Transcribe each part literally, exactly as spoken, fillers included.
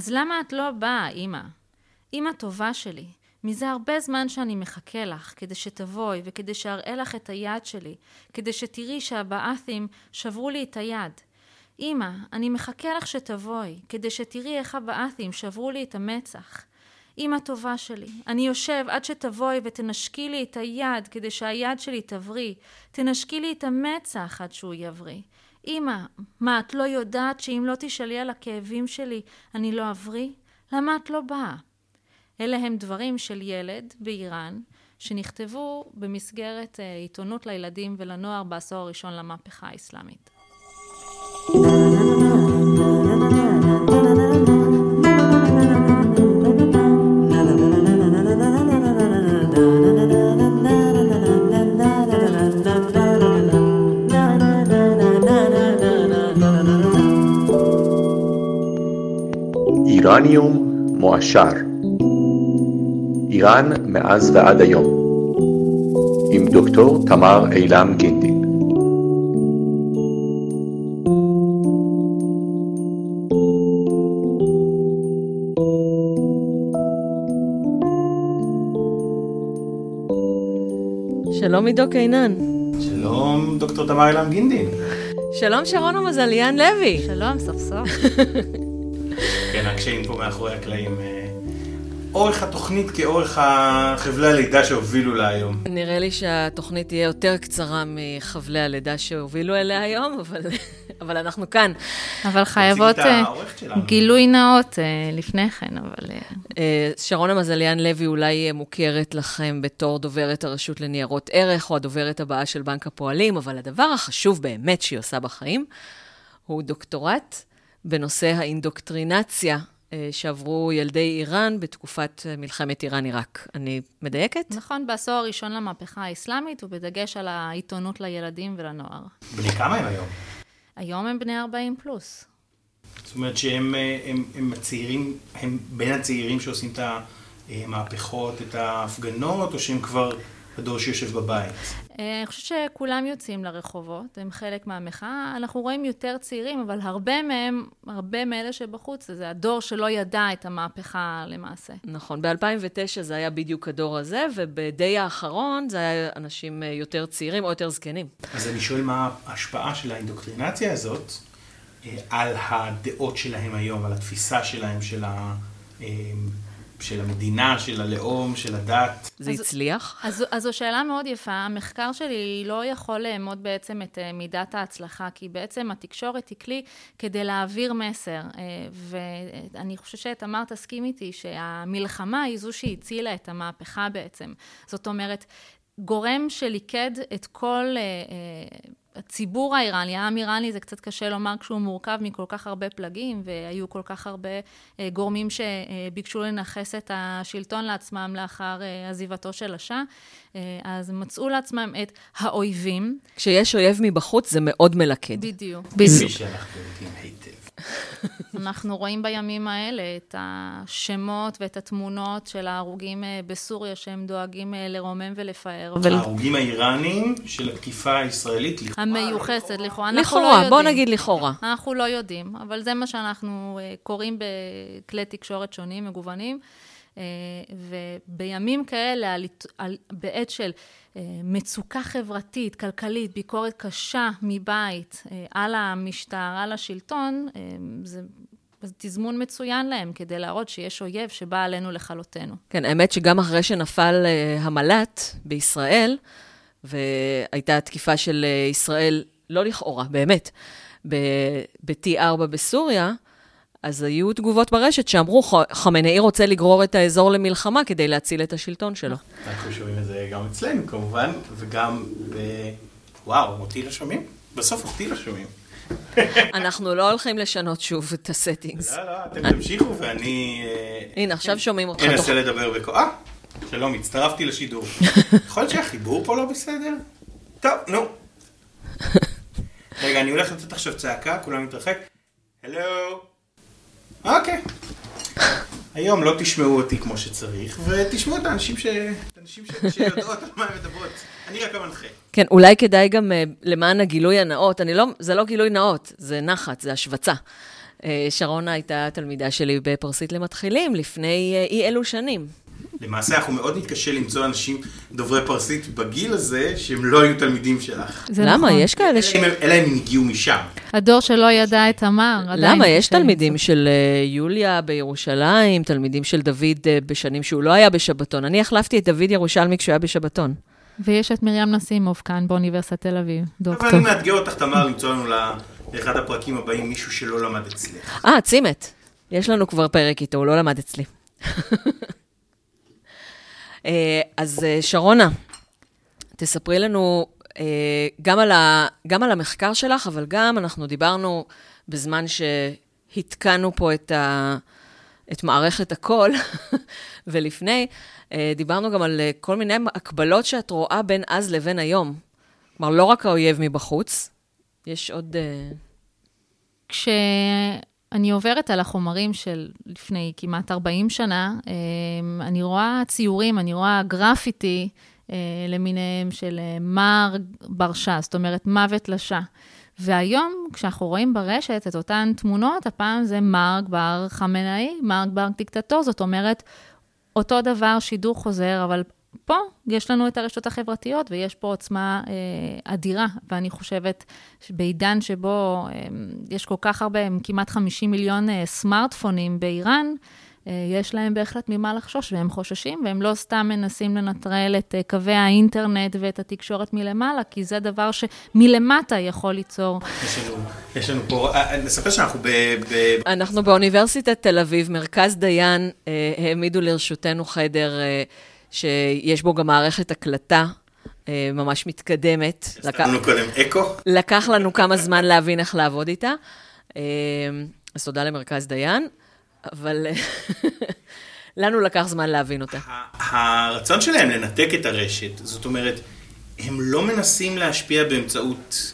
אז למה את לא באה, אמא? אמא טובה שלי, מזה הרבה זמן שאני מחכה לך, כדי שתבואי וכדי שאראה לך את היד שלי, כדי שתראי שהבאת'ים שברו לי את היד. אמא, אני מחכה לך שתבואי, כדי שתראי איך הבאת'ים שברו לי את המצח. אמא טובה שלי, אני יושב עד שתבואי ותנשקי לי את היד כדי שהיד שלי תבריא, תנשקי לי את המצח עד שהוא יבריא. אמא, מה את לא יודעת שאם לא תשאלי על הכאבים שלי אני לא אבריא? למה את לא באה? אלה הם דברים של ילד באיראן שנכתבו במסגרת עיתונות לילדים ולנוער בעשור הראשון למהפכה האסלאמית. איראניום מועשר, איראן מאז ועד היום, עם דוקטור תמר אילם גינדין. שלום עידו קינן. שלום דוקטור תמר אילם גינדין. שלום שרון ומזליאן לוי. שלום סוף סוף. כן, הקשיים פה מאחורי הקלעים. אורך התוכנית כאורך חבלי הלידה שהובילו לה היום. נראה לי שהתוכנית תהיה יותר קצרה מחבלי הלידה שהובילו אליה היום, אבל, אבל אנחנו כאן. אבל חייבות גילוי נאות לפני כן, אבל... שרונה מזליאן לוי אולי מוכרת לכם בתור דוברת הרשות לניירות ערך, או הדוברת הבאה של בנק הפועלים, אבל הדבר החשוב באמת שהיא עושה בחיים, הוא דוקטורט בנושא האינדוקטרינציה שעברו ילדי איראן בתקופת מלחמת איראן-עיראק. אני מדייקת? נכון, בעשור הראשון למהפכה האסלאמית, ובדגש על העיתונות לילדים ולנוער. בני כמה הם היום? היום הם בני ארבעים פלוס. זאת אומרת שהם הם, הם הצעירים, הם בין הצעירים שעושים את המהפכות, את ההפגנות, או שהם כבר הדור שיושב בבית? אני חושבת שכולם יוצאים לרחובות, הם חלק מהמחאה, אנחנו רואים יותר צעירים, אבל הרבה מהם, הרבה מאלה שבחוץ, זה הדור שלא ידע את המהפכה למעשה. נכון, ב-אלפיים ותשע זה היה בדיוק הדור הזה, ובדי האחרון זה היה אנשים יותר צעירים או יותר זקנים. אז אני שואל מה ההשפעה של האינדוקטרינציה הזאת על הדעות שלהם היום, על התפיסה שלהם, של ה... של המדינה, של הלאום, של הדת. זה הצליח? אז, אז זו שאלה מאוד יפה. המחקר שלי לא יכול לאמוד בעצם את מידת ההצלחה, כי בעצם התקשורת היא כלי כדי להעביר מסר. ואני חוששת, אמר, תסכים איתי, שהמלחמה היא זו שהצילה את המהפכה בעצם. זאת אומרת, גורם שליקד את כל... הציבור האיראני, העם איראני, זה קצת קשה לומר כשהוא מורכב מכל כך הרבה פלגים, והיו כל כך הרבה גורמים שביקשו לנחס את השלטון לעצמם לאחר עזיבתו של השאה, אז מצאו לעצמם את האויבים. כשיש אויב מבחוץ זה מאוד מלכד. בדיוק. כפי שאנחנו יודעים היטב. אנחנו רואים בימים האלה את השמות ואת התמונות של ההרוגים בסוריה שהם דואגים לרומם ולפאר. ההרוגים האיראנים של התקיפה הישראלית לכאורה. המיוחסת לכאורה. לכאורה, בוא נגיד לכאורה. אנחנו לא יודעים, אבל זה מה שאנחנו קוראים בכלי תקשורת שונים, מגוונים. ובימים כאלה, בעת של מצוקה חברתית, כלכלית, ביקורת קשה מבית על המשטר, על השלטון, זה תזמון מצוין להם כדי להראות שיש אויב שבא עלינו לכלותנו. כן, האמת שגם אחרי שנפל המל"ט בישראל, והייתה תקיפה של ישראל, לא לכאורה, באמת, ב-טי ארבע בסוריה, אז היו תגובות ברשת שאמרו, חמנאי רוצה לגרור את האזור למלחמה כדי להציל את השלטון שלו. אנחנו שומעים את זה גם אצלנו, כמובן, וגם ב... וואו, אותי לא שומעים? בסוף אותי לא שומעים. אנחנו לא הולכים לשנות שוב את הסטינגס. לא, לא, אתם תמשיכו ואני... הנה, עכשיו שומעים אותך. אני אנסה לדבר בכועה. שלום, הצטרפתי לשידור. יכול להיות שהחיבור פה לא בסדר? טוב, נו. רגע, אני הולך לתת עכשיו צעקה, כולם מתרחק. הלו. אוקיי. היום לא תשמעו אותי כמו שצריך, ותשמעו את האנשים שיודעות על מה הם מדברות. אני רק המנחה. כן, אולי כדאי גם למען הגילוי הנאות, זה לא גילוי נאות, זה נחת, זה השבצה. שרונה הייתה תלמידה שלי בפרסית למתחילים, לפני אי אלו שנים. למעשה אנחנו מאוד נתקשה למצוא אנשים דוברי פרסית בגיל הזה, שהם לא היו תלמידים שלך. למה? יש כאלה ש... אלא הם הגיעו משם. הדור שלא ידע את אמר. למה? יש תלמידים של יוליה בירושלים, תלמידים של דוד בשנים שהוא לא היה בשבתון. אני החלפתי את דוד ירושלמי כשהוא היה בשבתון. ויש את מרים נסימוב כאן באוניברסיטת תל אביב, דוקטור. אבל אני מאתגר אותך, תמר, למצוא לנו לאחד הפרקים הבאים מישהו שלא למד אצלך. אה, צימת. יש לנו כבר פרק איתו, הוא לא למד אצלי. אז שרונה, תספרי לנו גם על, ה, גם על המחקר שלך, אבל גם אנחנו דיברנו בזמן שהתקנו פה את, ה, את מערכת הכל, ולפני, דיברנו גם על כל מיני הקבלות שאת רואה בין אז לבין היום. כלומר, לא רק האויב מבחוץ, יש עוד... כש... אני עוברת על החומרים של לפני כמעט ארבעים שנה, אני רואה ציורים, אני רואה גרפיטי למיניהם של מר ברשה, זאת אומרת מוות לשה. והיום כשאנחנו רואים ברשת את אותן תמונות, הפעם זה מרק בר חמנאי, מרק בר דיקטטור, זאת אומרת אותו דבר שידור חוזר, אבל פה יש לנו את הרשתות החברתיות ויש פה עוצמה אה, אדירה, ואני חושבת שבעידן שבו אה, יש כל כך הרבה, הם כמעט חמישים מיליון אה, סמארטפונים באיראן, אה, יש להם בהחלט ממה לחשוש, והם חוששים, והם לא סתם מנסים לנטרל את אה, קווי האינטרנט ואת התקשורת מלמעלה, כי זה דבר שמלמטה יכול ליצור. יש לנו, יש לנו פה, נספר שאנחנו ב... ב... אנחנו באוניברסיטת תל אביב, מרכז דיין, אה, העמידו לרשותנו חדר... אה, שיש בו גם מערכת הקלטה ממש מתקדמת. לקח לנו קודם אקו. לקח לנו כמה זמן להבין איך לעבוד איתה. אז תודה למרכז דיין, אבל לנו לקח זמן להבין אותה. הרצון שלהם לנתק את הרשת, זאת אומרת, הם לא מנסים להשפיע באמצעות,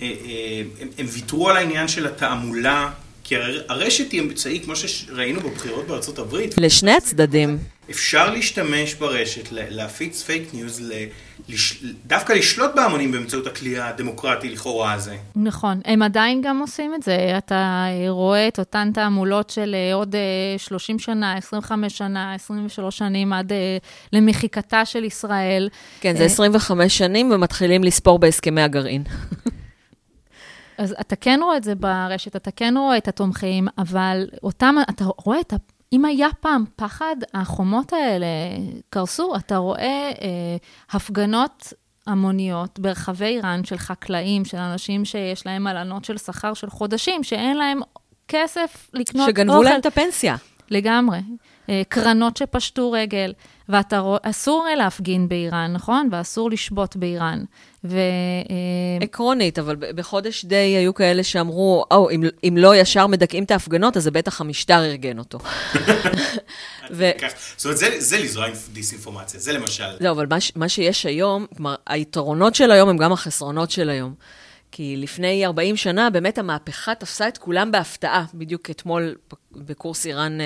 הם ויתרו על העניין של התעמולה, כי הרשת היא אמצעי, כמו שראינו בבחירות בארצות הברית. לשני הצדדים. אפשר להשתמש ברשת, להפיץ פייק ניוז, דווקא לשלוט בהמונים באמצעות הכלי הדמוקרטי לכאורה הזה. נכון, הם עדיין גם עושים את זה. אתה רואה את אותן תעמולות של עוד שלושים שנה, עשרים וחמש שנה, עשרים ושלוש שנים עד למחיקתה של ישראל. כן, זה עשרים וחמש שנים ומתחילים לספור בהסכמי הגרעין. אז אתה כן רואה את זה ברשת, אתה כן רואה את התומכים, אבל אותם, אתה רואה את, אם היה פעם פחד, החומות האלה קרסו, אתה רואה אה, הפגנות המוניות ברחבי איראן של חקלאים, של אנשים שיש להם עלנות של שכר של חודשים, שאין להם כסף לקנות אוכל. שגנבו להם את הפנסיה. לגמרי. קרנות שפשטו רגל, ואסור להפגין באיראן, נכון? ואסור לשבות באיראן. ו... עקרונית, אבל בחודש די היו כאלה שאמרו, או, אם, אם לא ישר מדכאים את ההפגנות, אז זה בטח המשטר ארגן אותו. ו... זאת אומרת, זה, זה לזרוע דיסאינפורמציה, זה למשל. לא, אבל מה, מה שיש היום, כלומר, היתרונות של היום הם גם החסרונות של היום. כי לפני ארבעים שנה, באמת המהפכה תפסה את כולם בהפתעה, בדיוק אתמול בקורס איראן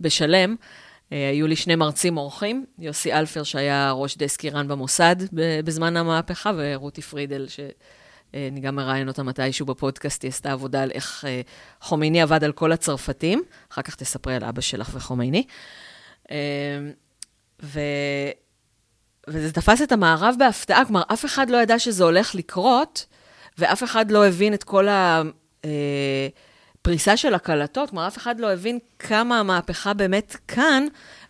בשלם, היו לי שני מרצים אורחים, יוסי אלפר שהיה ראש דסק איראן במוסד בזמן המהפכה, ורותי פרידל שאני גם מראיין אותה מתישהו בפודקאסט, היא עשתה עבודה על איך חומייני עבד על כל הצרפתים, אחר כך תספרי על אבא שלך וחומייני, ו... וזה תפס את המערב בהפתעה, כלומר אף אחד לא ידע שזה הולך לקרות, ואף אחד לא הבין את כל הפריסה של הקלטות, כלומר, אף אחד לא הבין כמה המהפכה באמת כאן,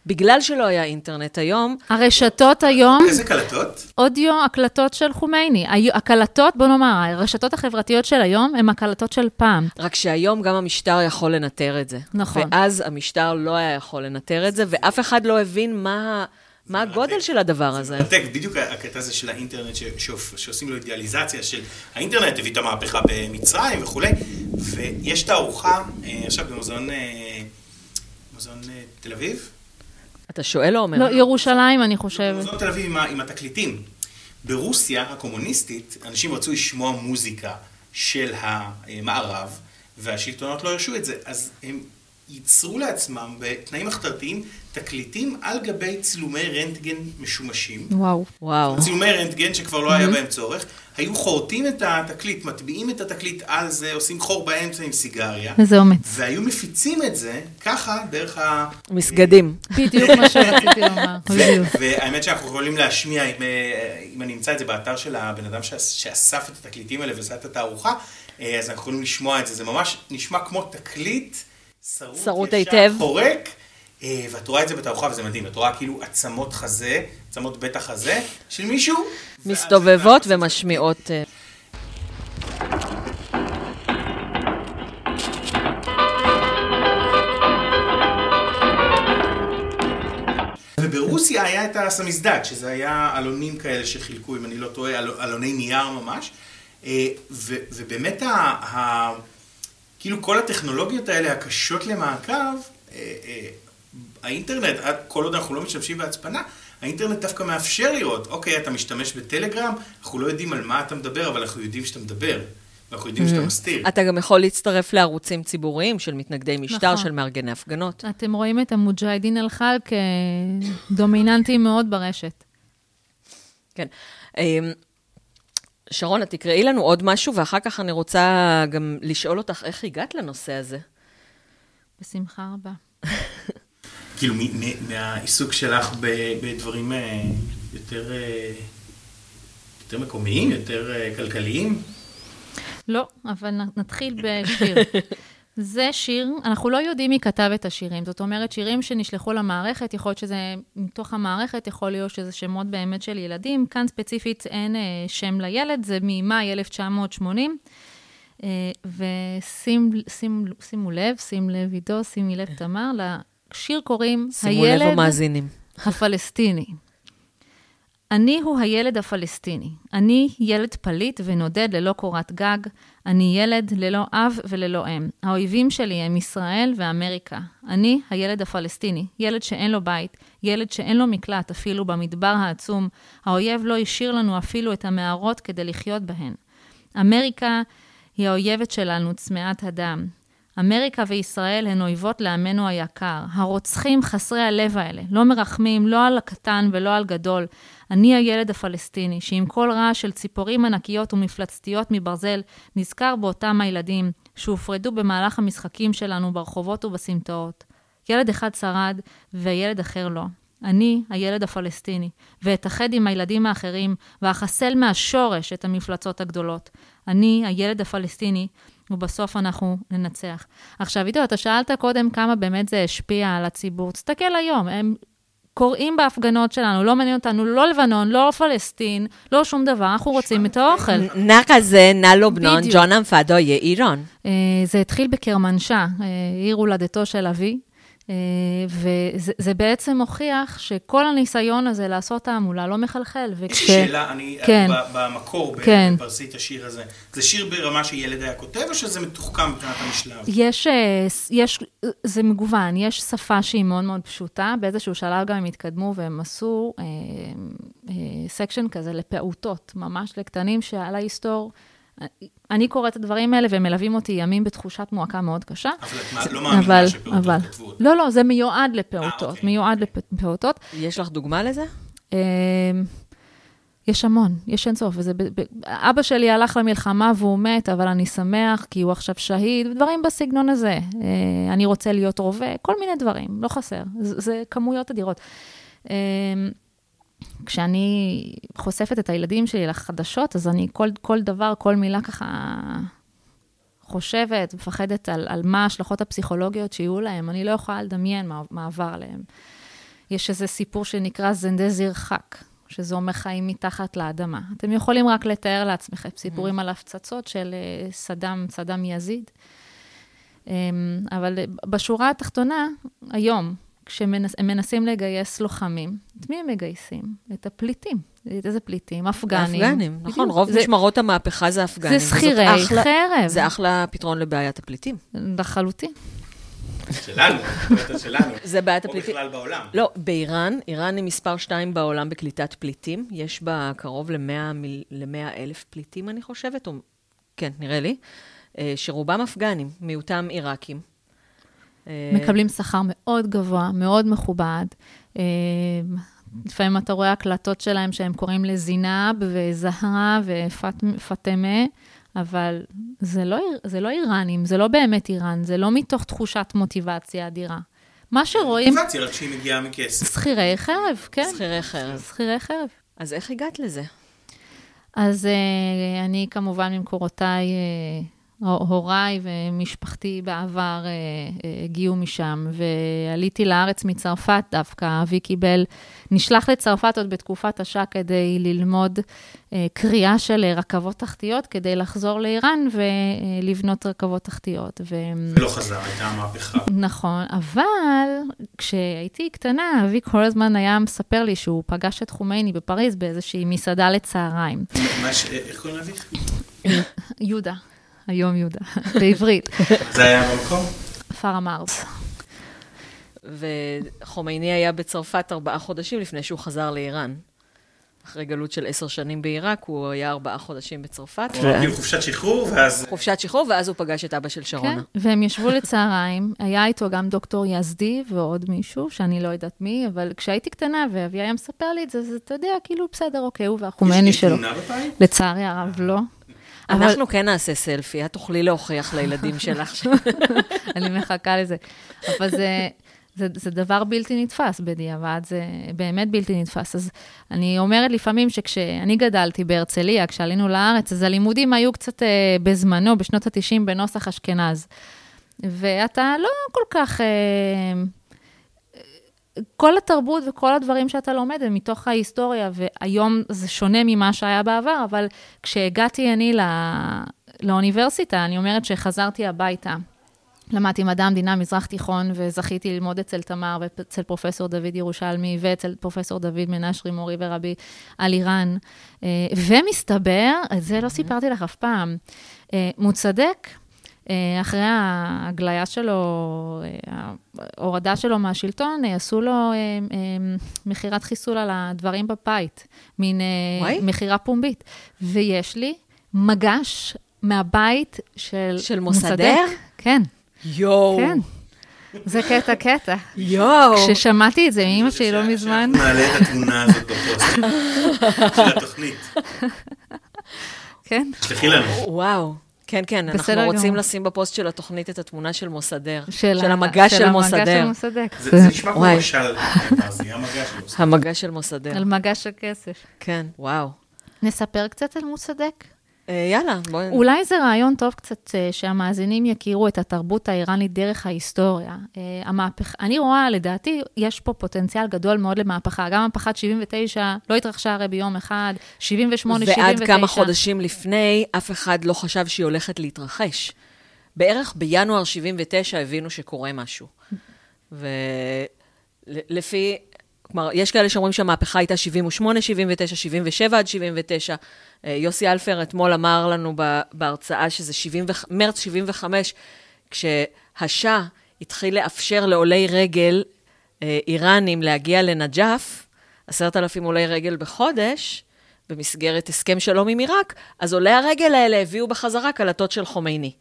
בגלל שלא היה אינטרנט היום. הרשתות היום... איזה קלטות? אודיו, הקלטות של חומייני. הקלטות, בוא נאמר, הרשתות החברתיות של היום, הן הקלטות של פעם. רק שהיום גם המשטר יכול לנטר את זה. נכון. ואז המשטר לא היה יכול לנטר את זה, ואף אחד לא הבין מה... מה הגודל של הדבר הזה? זה מרתק, בדיוק הקטע הזה של האינטרנט, שעושים לו אידיאליזציה של האינטרנט, הביא את המהפכה במצרים וכו'. ויש תערוכה, עכשיו במוזיאון תל אביב? אתה שואל או אומר? לא, ירושלים אני חושבת. במוזיאון תל אביב עם התקליטים. ברוסיה הקומוניסטית, אנשים רצו לשמוע מוזיקה של המערב, והשלטונות לא הרשו את זה, אז הם ייצרו לעצמם בתנאים מחתרתיים תקליטים על גבי צילומי רנטגן משומשים. וואו, וואו. צילומי רנטגן שכבר לא היה בהם צורך, היו חורטים את התקליט, מטביעים את התקליט על זה, עושים חור באמצע עם סיגריה. איזה אומץ. והיו מפיצים את זה ככה דרך ה... מסגדים. בדיוק מה שרציתי לומר. והאמת שאנחנו יכולים להשמיע, אם אני אמצא את זה באתר של הבן אדם שאסף את התקליטים האלה ועשה את התערוכה, אז אנחנו יכולים לשמוע את זה, זה ממש נשמע כמו תקליט, שרות היטב, חורק, ואת רואה את זה בתערוכה וזה מדהים, את רואה כאילו עצמות חזה, עצמות בית החזה של מישהו. מסתובבות ומשמיעות. וברוסיה היה את הסמיזדד, שזה היה אלונים כאלה שחילקו, אם אני לא טועה, אלוני נייר ממש, ובאמת כאילו כל הטכנולוגיות האלה הקשות למעקב, האינטרנט, כל עוד אנחנו לא משתמשים בהצפנה, האינטרנט דווקא מאפשר לראות, אוקיי, אתה משתמש בטלגרם, אנחנו לא יודעים על מה אתה מדבר, אבל אנחנו יודעים שאתה מדבר, ואנחנו יודעים שאתה מסתיר. אתה גם יכול להצטרף לערוצים ציבוריים של מתנגדי משטר, של מארגני הפגנות. אתם רואים את המוג'הדין אל-חל כדומיננטי מאוד ברשת. כן. שרונה, תקראי לנו עוד משהו, ואחר כך אני רוצה גם לשאול אותך איך הגעת לנושא הזה. בשמחה רבה. כאילו, מהעיסוק שלך בדברים יותר מקומיים, יותר כלכליים? לא, אבל נתחיל בשיר. זה שיר, אנחנו לא יודעים מי כתב את השירים, זאת אומרת שירים שנשלחו למערכת, יכול להיות שזה מתוך המערכת, יכול להיות שזה שמות באמת של ילדים, כאן ספציפית אין שם לילד, זה ממאי אלף תשע מאות שמונים, ושימו לב, שים לב עידו, שימי לב תמר, לשיר קוראים הילד הפלסטיני. אני הוא הילד הפלסטיני. אני ילד פליט ונודד ללא קורת גג. אני ילד ללא אב וללא אם. האויבים שלי הם ישראל ואמריקה. אני הילד הפלסטיני. ילד שאין לו בית. ילד שאין לו מקלט אפילו במדבר העצום. האויב לא השאיר לנו אפילו את המערות כדי לחיות בהן. אמריקה היא האויבת שלנו, צמאת הדם. אמריקה וישראל הן אויבות לעמנו היקר. הרוצחים חסרי הלב האלה, לא מרחמים, לא על הקטן ולא על גדול. אני הילד הפלסטיני, שעם כל רעש של ציפורים ענקיות ומפלצתיות מברזל, נזכר באותם הילדים שהופרדו במהלך המשחקים שלנו ברחובות ובסמטאות. ילד אחד שרד, וילד אחר לא. אני הילד הפלסטיני, ואתחד עם הילדים האחרים, ואחסל מהשורש את המפלצות הגדולות. אני הילד הפלסטיני, ובסוף אנחנו ננצח. עכשיו, עידו, אתה שאלת קודם כמה באמת זה השפיע על הציבור. תסתכל היום, הם קוראים בהפגנות שלנו, לא מעניין אותנו, לא לבנון, לא פלסטין, לא שום דבר, אנחנו רוצים את האוכל. נקה זה נלו בנון, ג'ון אמפדו יהיה איראן. זה התחיל בקרמנשה, עיר הולדתו של אבי, וזה בעצם הוכיח שכל הניסיון הזה לעשות תעמולה לא מחלחל. יש שאלה, אני במקור בפרסית השיר הזה, זה שיר ברמה שילד היה כותב או שזה מתוחכם מבחינת המשלב? יש, זה מגוון, יש שפה שהיא מאוד מאוד פשוטה, באיזשהו שלב גם הם התקדמו והם עשו סקשן כזה לפעוטות, ממש לקטנים שעל ההיסטור, אני קוראת את הדברים האלה, והם מלווים אותי ימים בתחושת מועקה מאוד קשה. אבל את לא מאמינה שפעוטות כתבו. לא, לא, זה מיועד לפעוטות, מיועד לפעוטות. יש לך דוגמה לזה? יש המון, יש אין סוף. אבא שלי הלך למלחמה והוא מת, אבל אני שמח, כי הוא עכשיו שהיד, דברים בסגנון הזה. אני רוצה להיות רובה, כל מיני דברים, לא חסר. זה כמויות אדירות. כשאני חושפת את הילדים שלי לחדשות, אז אני כל, כל דבר, כל מילה ככה חושבת, מפחדת על, על מה ההשלכות הפסיכולוגיות שיהיו להם. אני לא יכולה לדמיין מה, מה עבר עליהם. יש איזה סיפור שנקרא זנדה זירחק, שזה אומר חיים מתחת לאדמה. אתם יכולים רק לתאר לעצמכם סיפורים על הפצצות של סדם, סדם יזיד. אבל בשורה התחתונה, היום, כשהם מנסים לגייס לוחמים, את מי הם מגייסים? את הפליטים. איזה פליטים? אפגנים. אפגנים, נכון. רוב משמרות המהפכה זה אפגנים. זה סחירי חרב. זה אחלה פתרון לבעיית הפליטים. לחלוטין. שלנו, שלנו. זה בעיית הפליטים. או בכלל בעולם. לא, באיראן, איראן היא מספר שתיים בעולם בקליטת פליטים. יש בה קרוב ל-מאה אלף פליטים, אני חושבת. כן, נראה לי. שרובם אפגנים, מיעוטם עיראקים. מקבלים שכר מאוד גבוה, מאוד מכובד. לפעמים אתה רואה הקלטות שלהם שהם קוראים לזינב וזהרה ופטמה, אבל זה לא, זה לא איראנים, זה לא באמת איראן, זה לא מתוך תחושת מוטיבציה אדירה. מה שרואים... מוטיבציה רק שהיא מגיעה מכסף. שכירי חרב, כן. שכירי חרב. שכירי חרב. אז איך הגעת לזה? אז אני כמובן ממקורותיי, הוריי ומשפחתי בעבר הגיעו משם, ועליתי לארץ מצרפת דווקא, אבי קיבל, נשלח לצרפת עוד בתקופת השעה כדי ללמוד קריאה של רכבות תחתיות, כדי לחזור לאיראן ולבנות רכבות תחתיות. ולא חזר, הייתה המהפכה. נכון, אבל כשהייתי קטנה, אבי כל הזמן היה מספר לי שהוא פגש את חומייני בפריז באיזושהי מסעדה לצהריים. איך קוראים אביך? יהודה. היום יהודה, בעברית. זה היה במקום? פרמרס. וחומייני היה בצרפת ארבעה חודשים לפני שהוא חזר לאיראן. אחרי גלות של עשר שנים בעיראק, הוא היה ארבעה חודשים בצרפת. הוא הגיעו חופשת שחרור, ואז... חופשת שחרור, ואז הוא פגש את אבא של שרונה. כן, והם ישבו לצהריים. היה איתו גם דוקטור יזדי ועוד מישהו, שאני לא יודעת מי, אבל כשהייתי קטנה, ואבי היה מספר לי את זה, זה אתה יודע, כאילו בסדר, אוקיי, הוא והחומייני שלו. לצערי הרב לא. אנחנו כן נעשה סלפי, את תוכלי להוכיח לילדים שלך. אני מחכה לזה. אבל זה דבר בלתי נתפס בדיעבד, זה באמת בלתי נתפס. אז אני אומרת לפעמים שכשאני גדלתי בהרצליה, כשעלינו לארץ, אז הלימודים היו קצת בזמנו, בשנות ה-תשעים, בנוסח אשכנז. ואתה לא כל כך... כל התרבות וכל הדברים שאתה לומד הם מתוך ההיסטוריה, והיום זה שונה ממה שהיה בעבר, אבל כשהגעתי אני לא... לאוניברסיטה, אני אומרת שחזרתי הביתה. למדתי מדע המדינה, מזרח תיכון, וזכיתי ללמוד אצל תמר, ואצל פרופסור דוד ירושלמי, ואצל פרופסור דוד מנשרי, מורי ורבי, על איראן. ומסתבר, את זה לא סיפרתי לך אף פעם, מוצדק, אחרי ההגליה שלו, ההורדה שלו מהשלטון, עשו לו מחירת חיסול על הדברים בבית, מין מחירה פומבית. ויש לי מגש מהבית של... של מוסדר? כן. יואו. כן. זה קטע קטע. יואו. כששמעתי את זה, מאמא שלי לא מזמן. מעלה את התמונה הזאת בפוסט. של התוכנית. כן. שלחי לנו. וואו. כן, כן, אנחנו רוצים לשים בפוסט של התוכנית את התמונה של מוסדר, של המגע של מוסדר. זה נשמע כמו משל, זה יהיה המגע של מוסדר. המגע של מוסדר. על מגע של כסף. כן, וואו. נספר קצת על מוסדק? יאללה, בואי. אולי זה רעיון טוב קצת שהמאזינים יכירו את התרבות האיראנית דרך ההיסטוריה. אני רואה, לדעתי, יש פה פוטנציאל גדול מאוד למהפכה. גם מהפכת שבעים ותשע לא התרחשה הרי ביום אחד, שבעים ושמונה, שבעים ותשע. ועד כמה חודשים לפני, אף אחד לא חשב שהיא הולכת להתרחש. בערך בינואר שבעים ותשע הבינו שקורה משהו. ולפי... כלומר, יש כאלה שאומרים שהמהפכה הייתה שבעים ושמונה, שבעים ותשע, שבעים ושבע עד שבעים ותשע. יוסי אלפר אתמול אמר לנו בהרצאה שזה מרץ שבעים וחמש, כשהשאה התחיל לאפשר לעולי רגל איראנים להגיע לנג'ף, עשרת אלפים עולי רגל בחודש, במסגרת הסכם שלום עם עיראק, אז עולי הרגל האלה הביאו בחזרה קלטות של חומייני.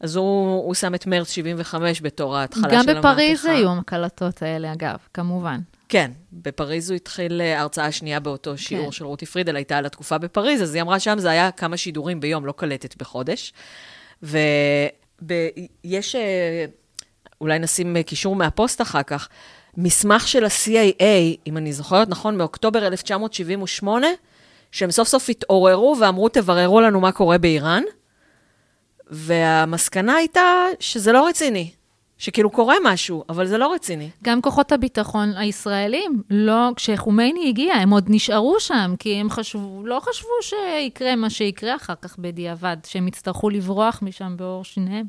אז הוא, הוא שם את מרץ שבעים וחמש בתור ההתחלה של המהפכה. גם בפריז היו הקלטות האלה, אגב, כמובן. כן, בפריז הוא התחיל הרצאה שנייה באותו שיעור כן. של רותי פרידל, הייתה על התקופה בפריז, אז היא אמרה שם, זה היה כמה שידורים ביום, לא קלטת בחודש. ויש, אולי נשים קישור מהפוסט אחר כך, מסמך של ה-סי איי איי, אם אני זוכרת נכון, מאוקטובר אלף תשע מאות שבעים ושמונה, שהם סוף סוף התעוררו ואמרו, תבררו לנו מה קורה באיראן, והמסקנה הייתה שזה לא רציני. שכאילו קורה משהו, אבל זה לא רציני. גם כוחות הביטחון הישראלים, לא, כשחומייני הגיע, הם עוד נשארו שם, כי הם חשבו, לא חשבו שיקרה מה שיקרה אחר כך בדיעבד, שהם יצטרכו לברוח משם באור שיניהם.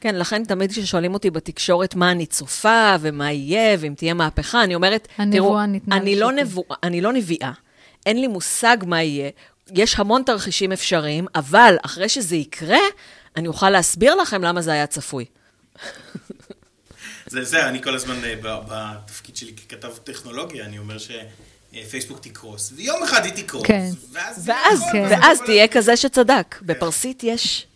כן, לכן תמיד כששואלים אותי בתקשורת מה אני צופה, ומה יהיה, ואם תהיה מהפכה, אני אומרת, תראו, אני לא, נבוא, אני לא נביאה, אין לי מושג מה יהיה, יש המון תרחישים אפשריים, אבל אחרי שזה יקרה, אני אוכל להסביר לכם למה זה היה צפוי. זה זה, אני כל הזמן בתפקיד שלי ככתב טכנולוגיה, אני אומר שפייסבוק תקרוס, ויום אחד היא תקרוס, ואז תהיה כזה שצדק, בפרסית יש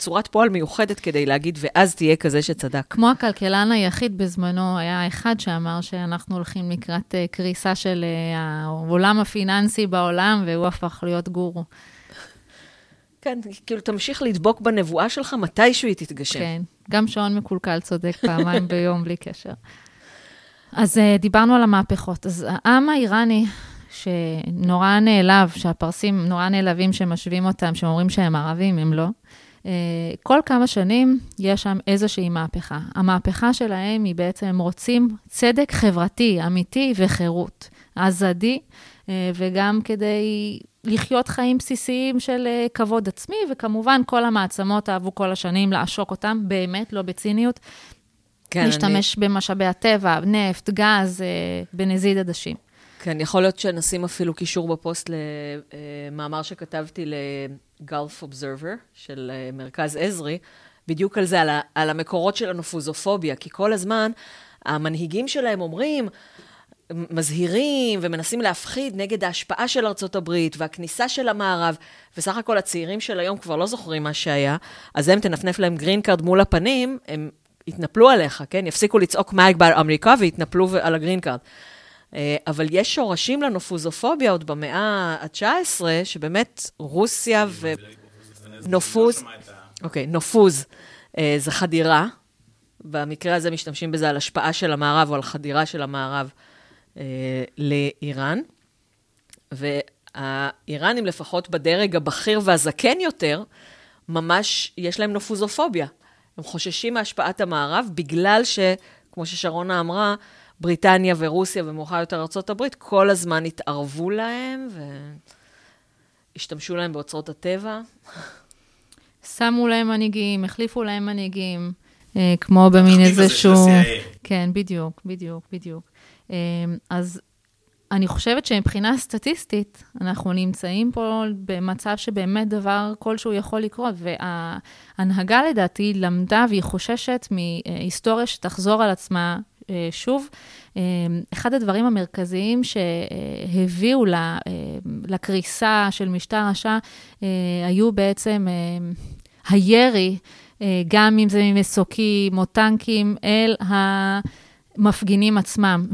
צורת פועל מיוחדת כדי להגיד, ואז תהיה כזה שצדק. כמו הכלכלן היחיד בזמנו, היה אחד שאמר שאנחנו הולכים לקראת קריסה של העולם הפיננסי בעולם, והוא הפך להיות גורו. כן, כאילו תמשיך לדבוק בנבואה שלך מתישהו היא תתגשם. כן, גם שעון מקולקל צודק פעמיים ביום בלי קשר. אז דיברנו על המהפכות. אז העם האיראני שנורא נעלב, שהפרסים נורא נעלבים שמשווים אותם, שאומרים שהם ערבים, הם לא. כל כמה שנים יש שם איזושהי מהפכה. המהפכה שלהם היא בעצם רוצים צדק חברתי, אמיתי וחירות, עזדי, וגם כדי לחיות חיים בסיסיים של כבוד עצמי, וכמובן כל המעצמות אהבו כל השנים לעשוק אותם, באמת, לא בציניות, כן, להשתמש אני... במשאבי הטבע, נפט, גז, בנזיד עדשים. כן, יכול להיות שנשים אפילו קישור בפוסט למאמר שכתבתי לגולף אובזרבר, של מרכז עזרי, בדיוק על זה, על, ה- על המקורות של הנופוזופוביה, כי כל הזמן המנהיגים שלהם אומרים, מזהירים ומנסים להפחיד נגד ההשפעה של ארצות הברית והכניסה של המערב, וסך הכל הצעירים של היום כבר לא זוכרים מה שהיה, אז הם תנפנף להם גרין קארד מול הפנים, הם יתנפלו עליך, כן? יפסיקו לצעוק מה יגבר אמריקה ויתנפלו על הגרין קארד. אבל יש שורשים לנופוזופוביה עוד במאה ה-תשע עשרה, שבאמת רוסיה ונופוז, אוקיי, נופוז זה חדירה, במקרה הזה משתמשים בזה על השפעה של המערב או על חדירה של המערב לאיראן, והאיראנים לפחות בדרג הבכיר והזקן יותר, ממש יש להם נופוזופוביה. הם חוששים מהשפעת המערב, בגלל שכמו ששרונה אמרה, בריטניה ורוסיה ומאוחר יותר ארצות הברית, כל הזמן התערבו להם, והשתמשו להם באוצרות הטבע. שמו להם מנהיגים, החליפו להם מנהיגים, כמו במין איזשהו... כן, בדיוק, בדיוק, בדיוק. אז אני חושבת שמבחינה סטטיסטית, אנחנו נמצאים פה במצב שבאמת דבר כלשהו יכול לקרות, וההנהגה לדעתי למדה והיא חוששת מהיסטוריה שתחזור על עצמה שוב. אחד הדברים המרכזיים שהביאו לקריסה של משטר השאה, היו בעצם הירי, גם אם זה ממסוקים או טנקים, אל ה... מפגינים עצמם,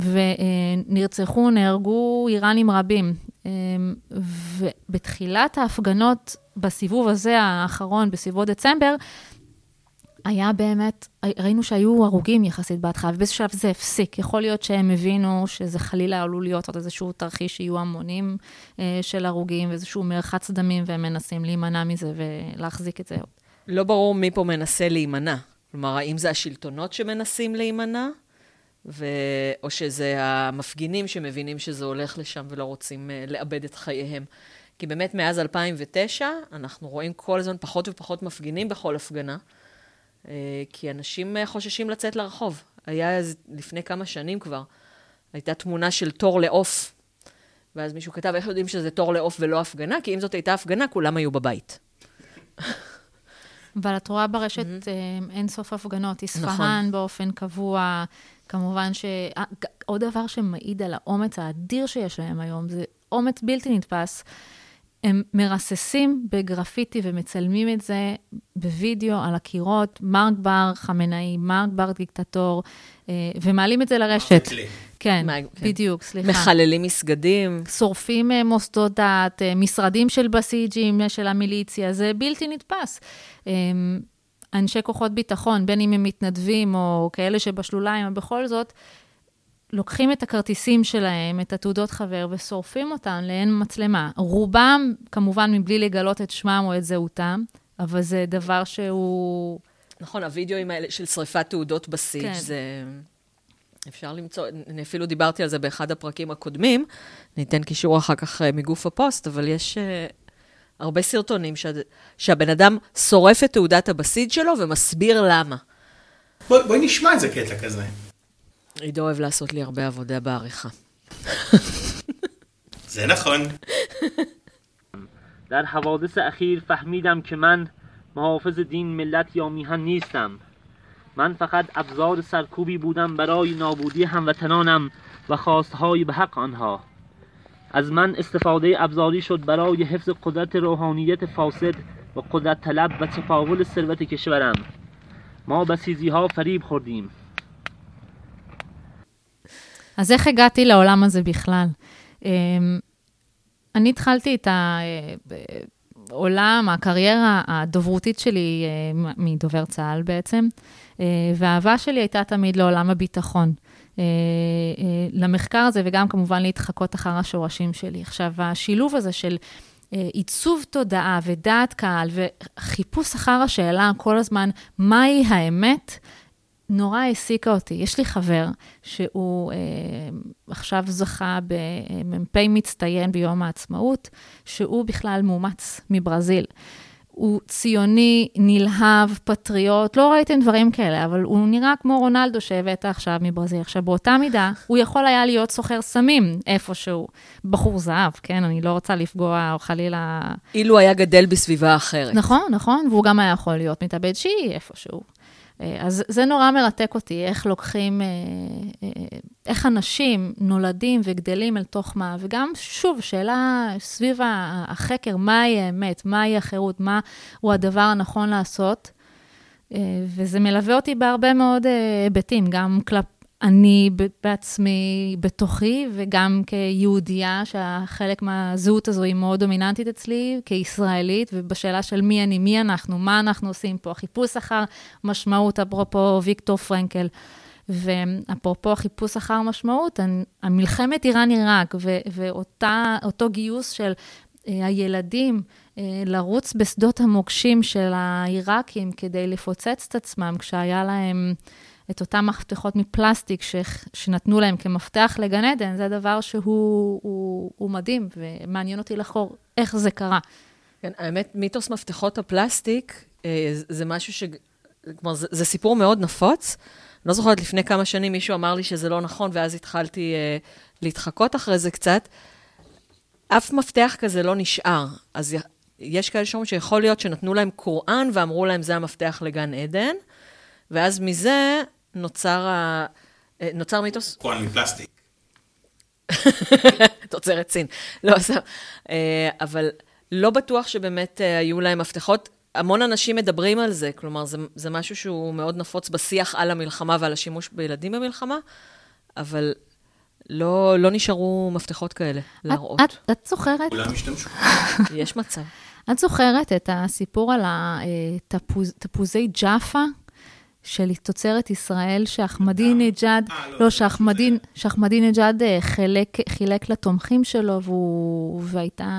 ונרצחו, נהרגו איראנים רבים. ובתחילת ההפגנות, בסיבוב הזה האחרון, בסיבוב דצמבר, היה באמת, ראינו שהיו הרוגים יחסית בהתחלה, ובאיזשהו שלב זה הפסיק. יכול להיות שהם הבינו שזה חלילה עלול להיות עוד איזשהו תרחיש שיהיו המונים של הרוגים, ואיזשהו מרחץ דמים, והם מנסים להימנע מזה ולהחזיק את זה. לא ברור מי פה מנסה להימנע. כלומר, האם זה השלטונות שמנסים להימנע? ו... או שזה המפגינים שמבינים שזה הולך לשם ולא רוצים uh, לאבד את חייהם. כי באמת מאז אלפיים ותשע אנחנו רואים כל הזמן פחות ופחות מפגינים בכל הפגנה, uh, כי אנשים uh, חוששים לצאת לרחוב. היה אז, לפני כמה שנים כבר, הייתה תמונה של תור לעוף, ואז מישהו כתב, איך יודעים שזה תור לעוף ולא הפגנה? כי אם זאת הייתה הפגנה, כולם היו בבית. אבל את רואה ברשת mm-hmm. אין סוף הפגנות, אספהאן נכון. באופן קבוע... כמובן שעוד דבר שמעיד על האומץ האדיר שיש להם היום, זה אומץ בלתי נתפס. הם מרססים בגרפיטי ומצלמים את זה בווידאו על הקירות, מרק בר חמנאי, מרק בר דיקטטור, ומעלים את זה לרשת. כן, בדיוק, סליחה. מחללים מסגדים. שורפים מוסדות דת, משרדים של בסיג'ים, של המיליציה, זה בלתי נתפס. אנשי כוחות ביטחון, בין אם הם מתנדבים או כאלה שבשלוליים, בכל זאת, לוקחים את הכרטיסים שלהם, את התעודות חבר, ושורפים אותם לאין מצלמה. רובם, כמובן, מבלי לגלות את שמם או את זהותם, אבל זה דבר שהוא... נכון, הווידאוים האלה של שריפת תעודות בסיג' זה... אפשר למצוא, אני אפילו דיברתי על זה באחד הפרקים הקודמים, ניתן קישור אחר כך מגוף הפוסט, אבל יש... הרבה סרטונים שה... שהבן אדם שורף את תעודת הבסיד שלו ומסביר למה. בוא, בואי נשמע את זה קטע כזה. עידו אוהב לעשות לי הרבה עבודה בעריכה. זה נכון. در حوادث اخیر فهمیدم که من محافظ دین ملت یا میهن نیستم. من فقط ابزار سرکوبی بودم برای نابودی هموطنانم و خواستهای به حق آنها. از من استفاده ابزاری شد برای حفظ قدرت روحانیت فاسد و قدرت طلب و تفاول ثروت کشورم. ما به چیزی ها فریب خوردیم. אז איך הגעתי לעולם הזה בכלל? אני התחלתי את העולם, הקריירה הדוברותית שלי מדובר צה"ל בעצם, והאהבה שלי הייתה תמיד לעולם הביטחון, למחקר הזה, וגם כמובן להתחקות אחר השורשים שלי. עכשיו, השילוב הזה של עיצוב תודעה ודעת קהל, וחיפוש אחר השאלה כל הזמן, מהי האמת? נורא העסיקה אותי. יש לי חבר שהוא אה, עכשיו זכה במ"פ מצטיין ביום העצמאות, שהוא בכלל מאומץ מברזיל. הוא ציוני, נלהב, פטריוט, לא ראיתם דברים כאלה, אבל הוא נראה כמו רונלדו שהבאת עכשיו מברזיל. עכשיו, באותה מידה, הוא יכול היה להיות סוחר סמים איפשהו, בחור זהב, כן? אני לא רוצה לפגוע או חלילה... אילו היה גדל בסביבה אחרת. נכון, נכון, והוא גם היה יכול להיות מתאבד שיעי איפשהו. אז זה נורא מרתק אותי, איך לוקחים, איך אנשים נולדים וגדלים אל תוך מה, וגם שוב, שאלה סביב החקר, מהי האמת, מהי החירות, מה הוא הדבר הנכון לעשות, וזה מלווה אותי בהרבה מאוד היבטים, גם כלפ, אני בעצמי בתוכי, וגם כיהודייה, שהחלק מהזהות הזו היא מאוד דומיננטית אצלי, כישראלית, ובשאלה של מי אני, מי אנחנו, מה אנחנו עושים פה, החיפוש אחר משמעות, אפרופו ויקטור פרנקל, ואפרופו החיפוש אחר משמעות, המלחמת איראן-עיראק, ואותו גיוס של הילדים, לרוץ בשדות המוקשים של העיראקים, כדי לפוצץ את עצמם, כשהיה להם... את אותם מפתחות מפלסטיק ש... שנתנו להם כמפתח לגן עדן, זה דבר שהוא הוא, הוא מדהים, ומעניין אותי לחקור איך זה קרה. כן, האמת, מיתוס מפתחות הפלסטיק, זה משהו ש... כלומר, זה, זה סיפור מאוד נפוץ. אני לא זוכרת, לפני כמה שנים מישהו אמר לי שזה לא נכון, ואז התחלתי להתחקות אחרי זה קצת. אף מפתח כזה לא נשאר. אז יש כאלה שום שיכול להיות שנתנו להם קוראן, ואמרו להם, זה המפתח לגן עדן, ואז מזה... נוצר, ה... נוצר מיתוס... קורן מפלסטיק. תוצרת סין. לא עושה. אבל לא בטוח שבאמת היו להם מפתחות. המון אנשים מדברים על זה, כלומר, זה, זה משהו שהוא מאוד נפוץ בשיח על המלחמה ועל השימוש בילדים במלחמה, אבל לא, לא נשארו מפתחות כאלה להראות. את, את, את זוכרת? אולי משתמשו. יש מצב. את זוכרת את הסיפור על התפוז, תפוזי ג'אפה? של תוצרת ישראל, שאחמדינג'אד, לא, שאחמדינג'אד חילק לתומכים שלו, והייתה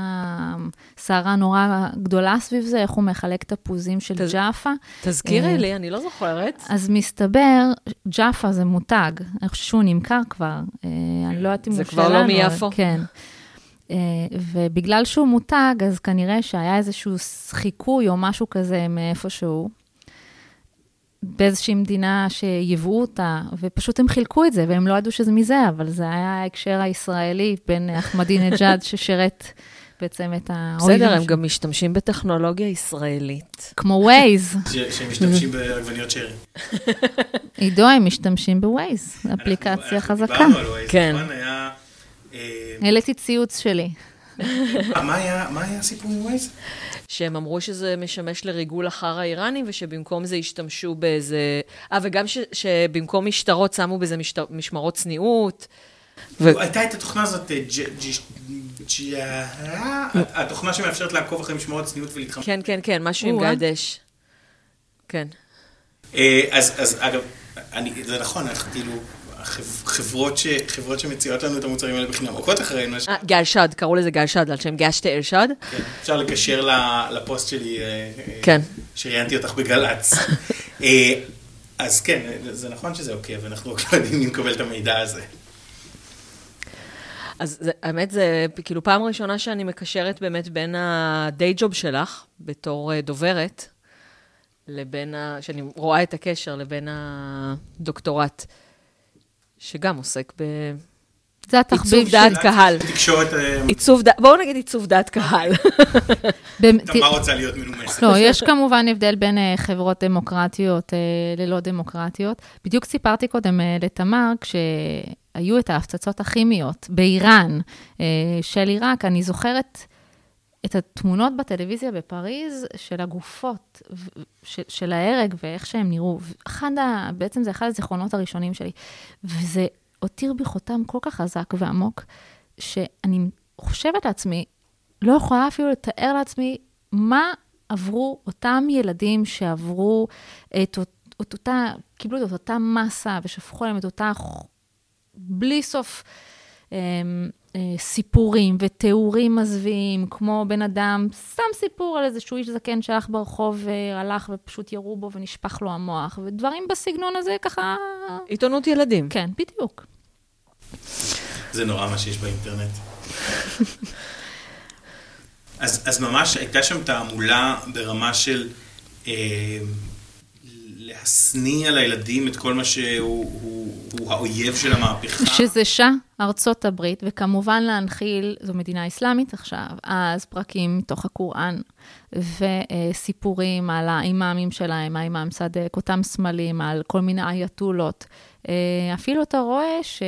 סערה נורא גדולה סביב זה, איך הוא מחלק תפוזים של ג'אפה. תזכירי לי, אני לא זוכרת. אז מסתבר, ג'אפה זה מותג, אני חושב שהוא נמכר כבר, אני לא יודעת אם הוא שלנו. זה כבר לא מיפו. כן. ובגלל שהוא מותג, אז כנראה שהיה איזשהו חיקוי או משהו כזה מאיפשהו, באיזושהי מדינה שיבאו אותה, ופשוט הם חילקו את זה, והם לא ידעו שזה מזה, אבל זה היה ההקשר הישראלי בין אחמדינג'אד ששירת בעצם את האויבים. בסדר, הם גם משתמשים בטכנולוגיה ישראלית. כמו ווייז. שהם משתמשים בעגבניות שרי. עידו, הם משתמשים בווייז, אפליקציה חזקה. אנחנו דיברנו על ווייז, כמובן היה... העליתי ציוץ שלי. מה היה הסיפור עם ווייז? שהם אמרו שזה משמש לריגול אחר האיראנים, ושבמקום זה השתמשו באיזה... אה, וגם שבמקום משטרות שמו באיזה משמרות צניעות. הייתה את התוכנה הזאת, התוכנה שמאפשרת לעקוב אחרי משמרות צניעות ולהתחמק. כן, כן, כן, משהו עם גדש. כן. אז אגב, זה נכון, אנחנו כאילו... חברות שמציעות לנו את המוצרים האלה בחינם, עוקות אחרינו. גל שד, קראו לזה גל שד, על שם גשת אל שד. אפשר לקשר לפוסט שלי, שראיינתי אותך בגלץ. אז כן, זה נכון שזה אוקיי, ואנחנו לא יודעים אם נקבל את המידע הזה. אז האמת, זה כאילו פעם ראשונה שאני מקשרת באמת בין ה-day job שלך, בתור דוברת, לבין, שאני רואה את הקשר, לבין הדוקטורט. שגם עוסק ב... זה התחביב דעת קהל. תקשורת... בואו נגיד עיצוב דעת קהל. תמה רוצה להיות מנומסת. לא, יש כמובן הבדל בין חברות דמוקרטיות ללא דמוקרטיות. בדיוק סיפרתי קודם לתמר, כשהיו את ההפצצות הכימיות באיראן של עיראק, אני זוכרת... את התמונות בטלוויזיה בפריז של הגופות, של, של ההרג ואיך שהם נראו. אחד ה, בעצם זה אחד הזיכרונות הראשונים שלי. וזה הותיר בי חותם כל כך חזק ועמוק, שאני חושבת לעצמי, לא יכולה אפילו לתאר לעצמי מה עברו אותם ילדים שעברו את אותה, קיבלו את אותה מסה ושפכו להם את אותה בלי סוף סיפורים ותיאורים מזוויים, כמו בן אדם שם סיפור על איזשהו איש זקן שהלך ברחוב והלך ופשוט ירו בו ונשפך לו המוח, ודברים בסגנון הזה ככה... עיתונות ילדים. כן, בדיוק. זה נורא מה שיש באינטרנט. אז, אז ממש הייתה שם תעמולה ברמה של אה, להסניע לילדים את כל מה שהוא הוא, הוא האויב של המהפכה. שזה שע, ארצות הברית, וכמובן להנחיל, זו מדינה איסלאמית עכשיו, אז פרקים מתוך הקוראן, וסיפורים על האימאמים שלהם, האימאם סדק, אותם סמלים, על כל מיני אייתולות. אפילו אתה רואה ש...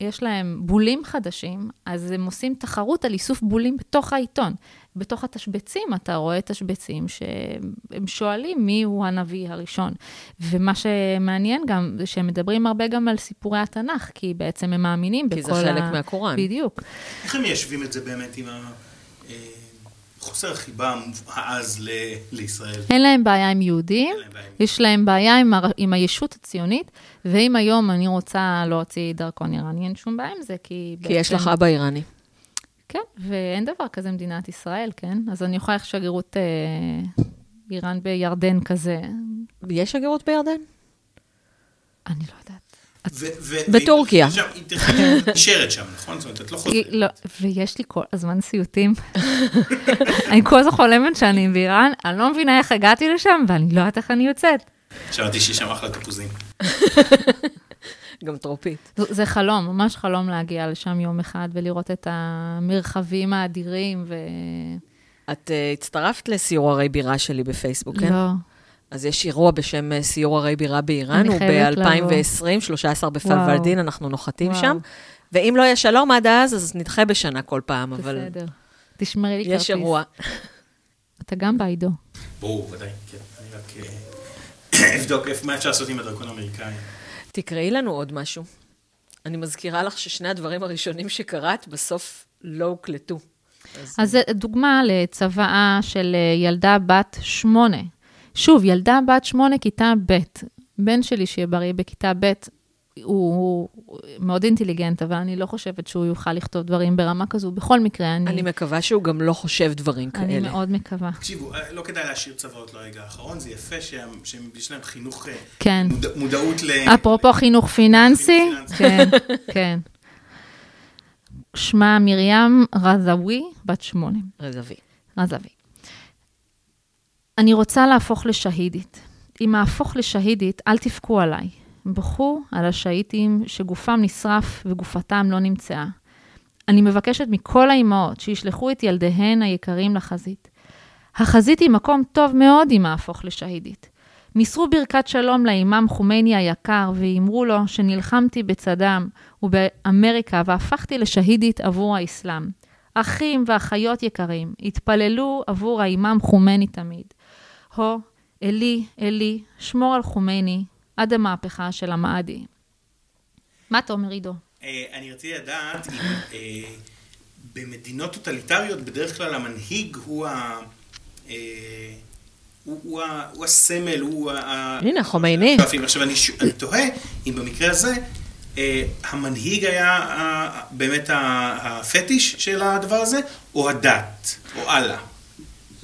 יש להם בולים חדשים, אז הם עושים תחרות על איסוף בולים בתוך העיתון. בתוך התשבצים, אתה רואה תשבצים שהם שואלים מי הוא הנביא הראשון. ומה שמעניין גם, זה שהם מדברים הרבה גם על סיפורי התנ"ך, כי בעצם הם מאמינים בכל ה... כי זה חלק מהקוראן. בדיוק. איך הם ישבים את זה באמת עם ה... חוסר החיבה העז לישראל. אין להם בעיה עם יהודים, יש להם בעיה עם הישות הציונית, ואם היום אני רוצה להוציא דרכון איראני, אין שום בעיה עם זה, כי... כי יש לך אבא איראני. כן, ואין דבר כזה מדינת ישראל, כן? אז אני יכולה איך שגרירות איראן בירדן כזה. יש שגרירות בירדן? אני לא יודעת. בטורקיה. היא תשארת שם, נכון? זאת אומרת, את לא חוזרת. ויש לי כל הזמן סיוטים. אני כל הזו חולמת שאני באיראן, אני לא מבינה איך הגעתי לשם, ואני לא יודעת איך אני יוצאת. שמעתי שיש שם אחלה תפוזים. גם טרופית. זה חלום, ממש חלום להגיע לשם יום אחד, ולראות את המרחבים האדירים. את הצטרפת לסיור הרי בירה שלי בפייסבוק, כן? לא. אז יש אירוע בשם סיור הרי בירה באיראן, הוא ב-אלפיים ועשרים, שלושה עשר בפלוולדין, אנחנו נוחתים שם, ואם לא יש שלום עד אז, אז נדחה בשנה כל פעם, אבל... בסדר, תשמרי לי כרטיס. יש אירוע. אתה גם בעידו. ברור, ודאי, כן, אני רק אבדוק מה אפשר לעשות עם הדרכון האמריקאי. תקראי לנו עוד משהו. אני מזכירה לך ששני הדברים הראשונים שקראת, בסוף לא הוקלטו. אז דוגמה לצוואה של ילדה בת שמונה, שוב, ילדה בת שמונה, כיתה ב', בן שלי שיהיה בריא בכיתה ב', הוא מאוד אינטליגנט, אבל אני לא חושבת שהוא יוכל לכתוב דברים ברמה כזו. בכל מקרה, אני... אני מקווה שהוא גם לא חושב דברים כאלה. אני מאוד מקווה. תקשיבו, לא כדאי להשאיר צוואות לרגע האחרון, זה יפה שיש להם חינוך, מודעות ל... אפרופו חינוך פיננסי, כן, כן. שמה מרים רזאווי, בת שמונה. רזאווי. רזאווי. אני רוצה להפוך לשהידית. אם אהפוך לשהידית, אל תפקו עליי. בחו על השהידים שגופם נשרף וגופתם לא נמצאה. אני מבקשת מכל האימהות שישלחו את ילדיהן היקרים לחזית. החזית היא מקום טוב מאוד אם אהפוך לשהידית. מסרו ברכת שלום לאימאם חומייני היקר ואמרו לו שנלחמתי בצדם ובאמריקה והפכתי לשהידית עבור האסלאם. אחים ואחיות יקרים, התפללו עבור האימאם חומייני תמיד. הו, אלי, אלי, שמור על חומייני, עד המהפכה של המאדי. מה אתה אומר, עידו? אני רציתי לדעת, במדינות טוטליטריות, בדרך כלל המנהיג הוא הסמל, הוא ה... הנה, חומייני. עכשיו אני תוהה, אם במקרה הזה, המנהיג היה באמת הפטיש של הדבר הזה, או הדת, או אללה.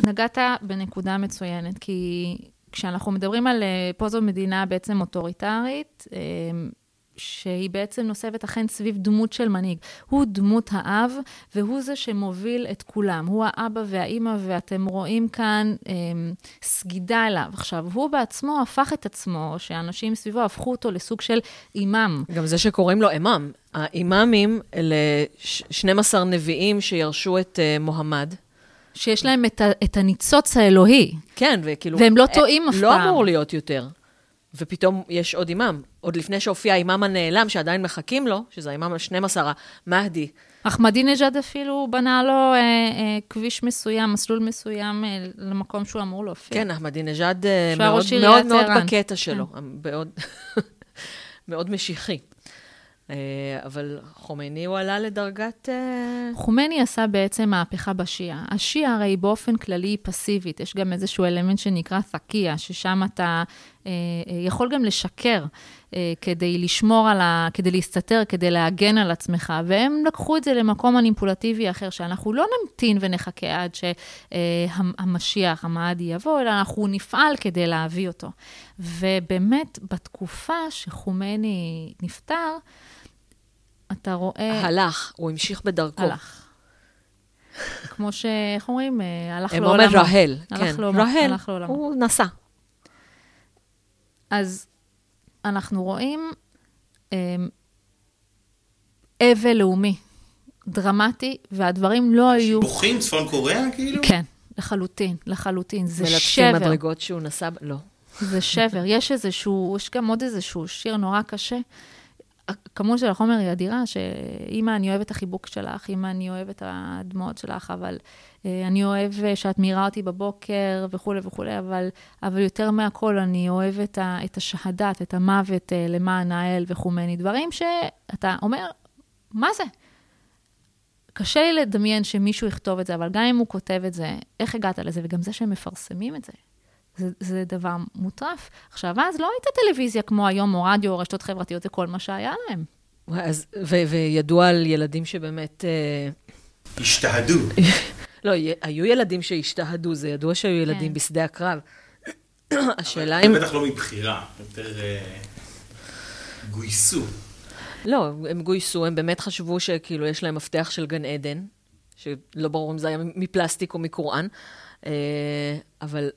נגעת בנקודה מצוינת, כי כשאנחנו מדברים על פה זו מדינה בעצם אוטוריטרית, שהיא בעצם נוספת אכן סביב דמות של מנהיג. הוא דמות האב, והוא זה שמוביל את כולם. הוא האבא והאימא, ואתם רואים כאן סגידה אליו. עכשיו, הוא בעצמו הפך את עצמו, שאנשים סביבו הפכו אותו לסוג של אימאם. גם זה שקוראים לו אימאם. האימאמים ל-שנים עשר נביאים שירשו את מוהמד. שיש להם את, את הניצוץ האלוהי. כן, וכאילו... והם לא טועים אף פעם. לא אמור להיות יותר. ופתאום יש עוד אימאם. עוד לפני שהופיע האימאם הנעלם, שעדיין מחכים לו, שזה האימאם ה-שתים עשרה, מהדי. אחמדינג'אד אפילו בנה לו אה, אה, כביש מסוים, מסלול מסוים, אה, למקום שהוא אמור להופיע. כן, אחמדינג'אד אה, מאוד, מאוד, מאוד בקטע שלו. כן. מאוד, מאוד משיחי. אה, אבל חומני הוא עלה לדרגת... אה... חומני עשה בעצם מהפכה בשיעה. השיעה הרי באופן כללי היא פסיבית. יש גם איזשהו אלמנט שנקרא תקיה, ששם אתה... יכול גם לשקר כדי לשמור על ה... כדי להסתתר, כדי להגן על עצמך, והם לקחו את זה למקום מניפולטיבי אחר, שאנחנו לא נמתין ונחכה עד שהמשיח, המעדי יבוא, אלא אנחנו נפעל כדי להביא אותו. ובאמת, בתקופה שחומני נפטר, אתה רואה... הלך, הוא המשיך בדרכו. הלך. כמו ש... איך אומרים? הלך לעולם. הם אומרים רהל. הלך לעולם. רהל, הוא נסע. אז אנחנו רואים אבל לאומי, דרמטי, והדברים לא היו... בוכים צפון קוריאה כאילו? כן, לחלוטין, לחלוטין. זה שבר. מלפתי מדרגות שהוא נסע... לא. זה שבר. יש איזשהו, יש גם עוד איזשהו שיר נורא קשה. הכמות של החומר היא אדירה, שאמא, אני אוהבת החיבוק שלך, אמא, אני אוהבת הדמעות שלך, אבל אני אוהב שאת מירה אותי בבוקר וכו' וכו', אבל, אבל יותר מהכל אני אוהבת את השהדת, את המוות למען האל וחומני, דברים שאתה אומר, מה זה? קשה לי לדמיין שמישהו יכתוב את זה, אבל גם אם הוא כותב את זה, איך הגעת לזה? וגם זה שהם מפרסמים את זה. זה, זה דבר מוטרף. עכשיו, אז לא הייתה טלוויזיה כמו היום, או רדיו, או רשתות חברתיות, זה כל מה שהיה להם. אז, ו, וידוע על ילדים שבאמת... השתהדו. לא, היו ילדים שהשתהדו, זה ידוע שהיו ילדים כן. בשדה הקרב. השאלה אם... אבל בטח לא מבחירה, יותר uh, גויסו. לא, הם גויסו, הם באמת חשבו שכאילו יש להם מפתח של גן עדן, שלא ברור אם זה היה מפלסטיק או מקוראן, uh, אבל...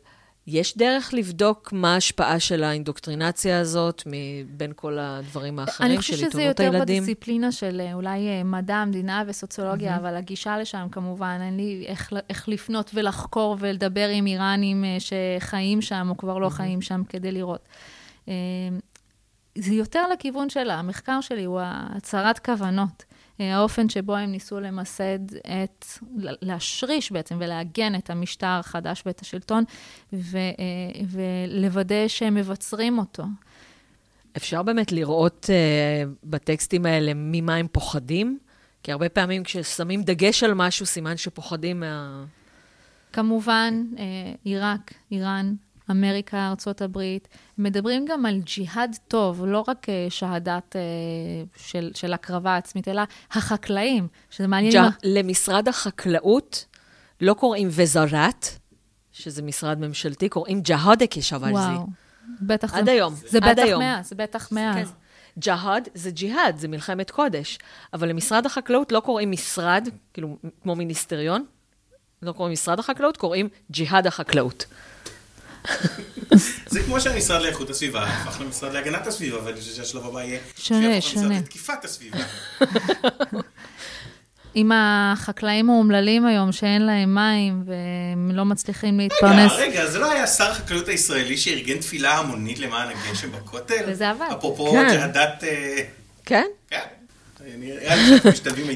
יש דרך לבדוק מה ההשפעה של האינדוקטרינציה הזאת, מבין כל הדברים האחרים של עיתונות הילדים? אני חושבת שזה יותר בדיסציפלינה של אולי מדע, מדינה וסוציולוגיה, mm-hmm. אבל הגישה לשם כמובן, אין לי איך, איך לפנות ולחקור ולדבר עם איראנים שחיים שם, או כבר לא mm-hmm. חיים שם, כדי לראות. זה יותר לכיוון שלה. המחקר שלי הוא הצהרת כוונות. האופן שבו הם ניסו למסד את, להשריש בעצם ולהגן את המשטר החדש ואת השלטון, ו, ולוודא שהם מבצרים אותו. אפשר באמת לראות בטקסטים האלה ממה הם פוחדים? כי הרבה פעמים כששמים דגש על משהו, סימן שפוחדים מה... כמובן, עיראק, איראן, אמריקה, ארצות הברית, מדברים גם על ג'יהאד טוב, לא רק שהדת של, של הקרבה עצמית, אלא החקלאים, שזה מעניין... ג'ה, מה... למשרד החקלאות לא קוראים וזרת, שזה משרד ממשלתי, קוראים ג'האד כשבל וואו, זה. וואו, בטח עד זה... היום. זה עד בטח היום. מאה, זה בטח מאה. כן. ג'האד זה ג'יהאד, זה מלחמת קודש, אבל למשרד החקלאות לא קוראים משרד, כאילו כמו מיניסטריון, לא קוראים משרד החקלאות, קוראים ג'יהאד החקלאות. זה כמו שהמשרד לאיכות הסביבה, הפך למשרד להגנת הסביבה, ואני חושב שהשלב הבא יהיה שונה, שונה. תקיפת הסביבה. עם החקלאים האומללים היום, שאין להם מים, והם לא מצליחים להתפרנס. רגע, רגע, זה לא היה שר החקלאות הישראלי שארגן תפילה המונית למען הגשם בכותל? וזה עבד. אפרופו שהדת... כן? כן.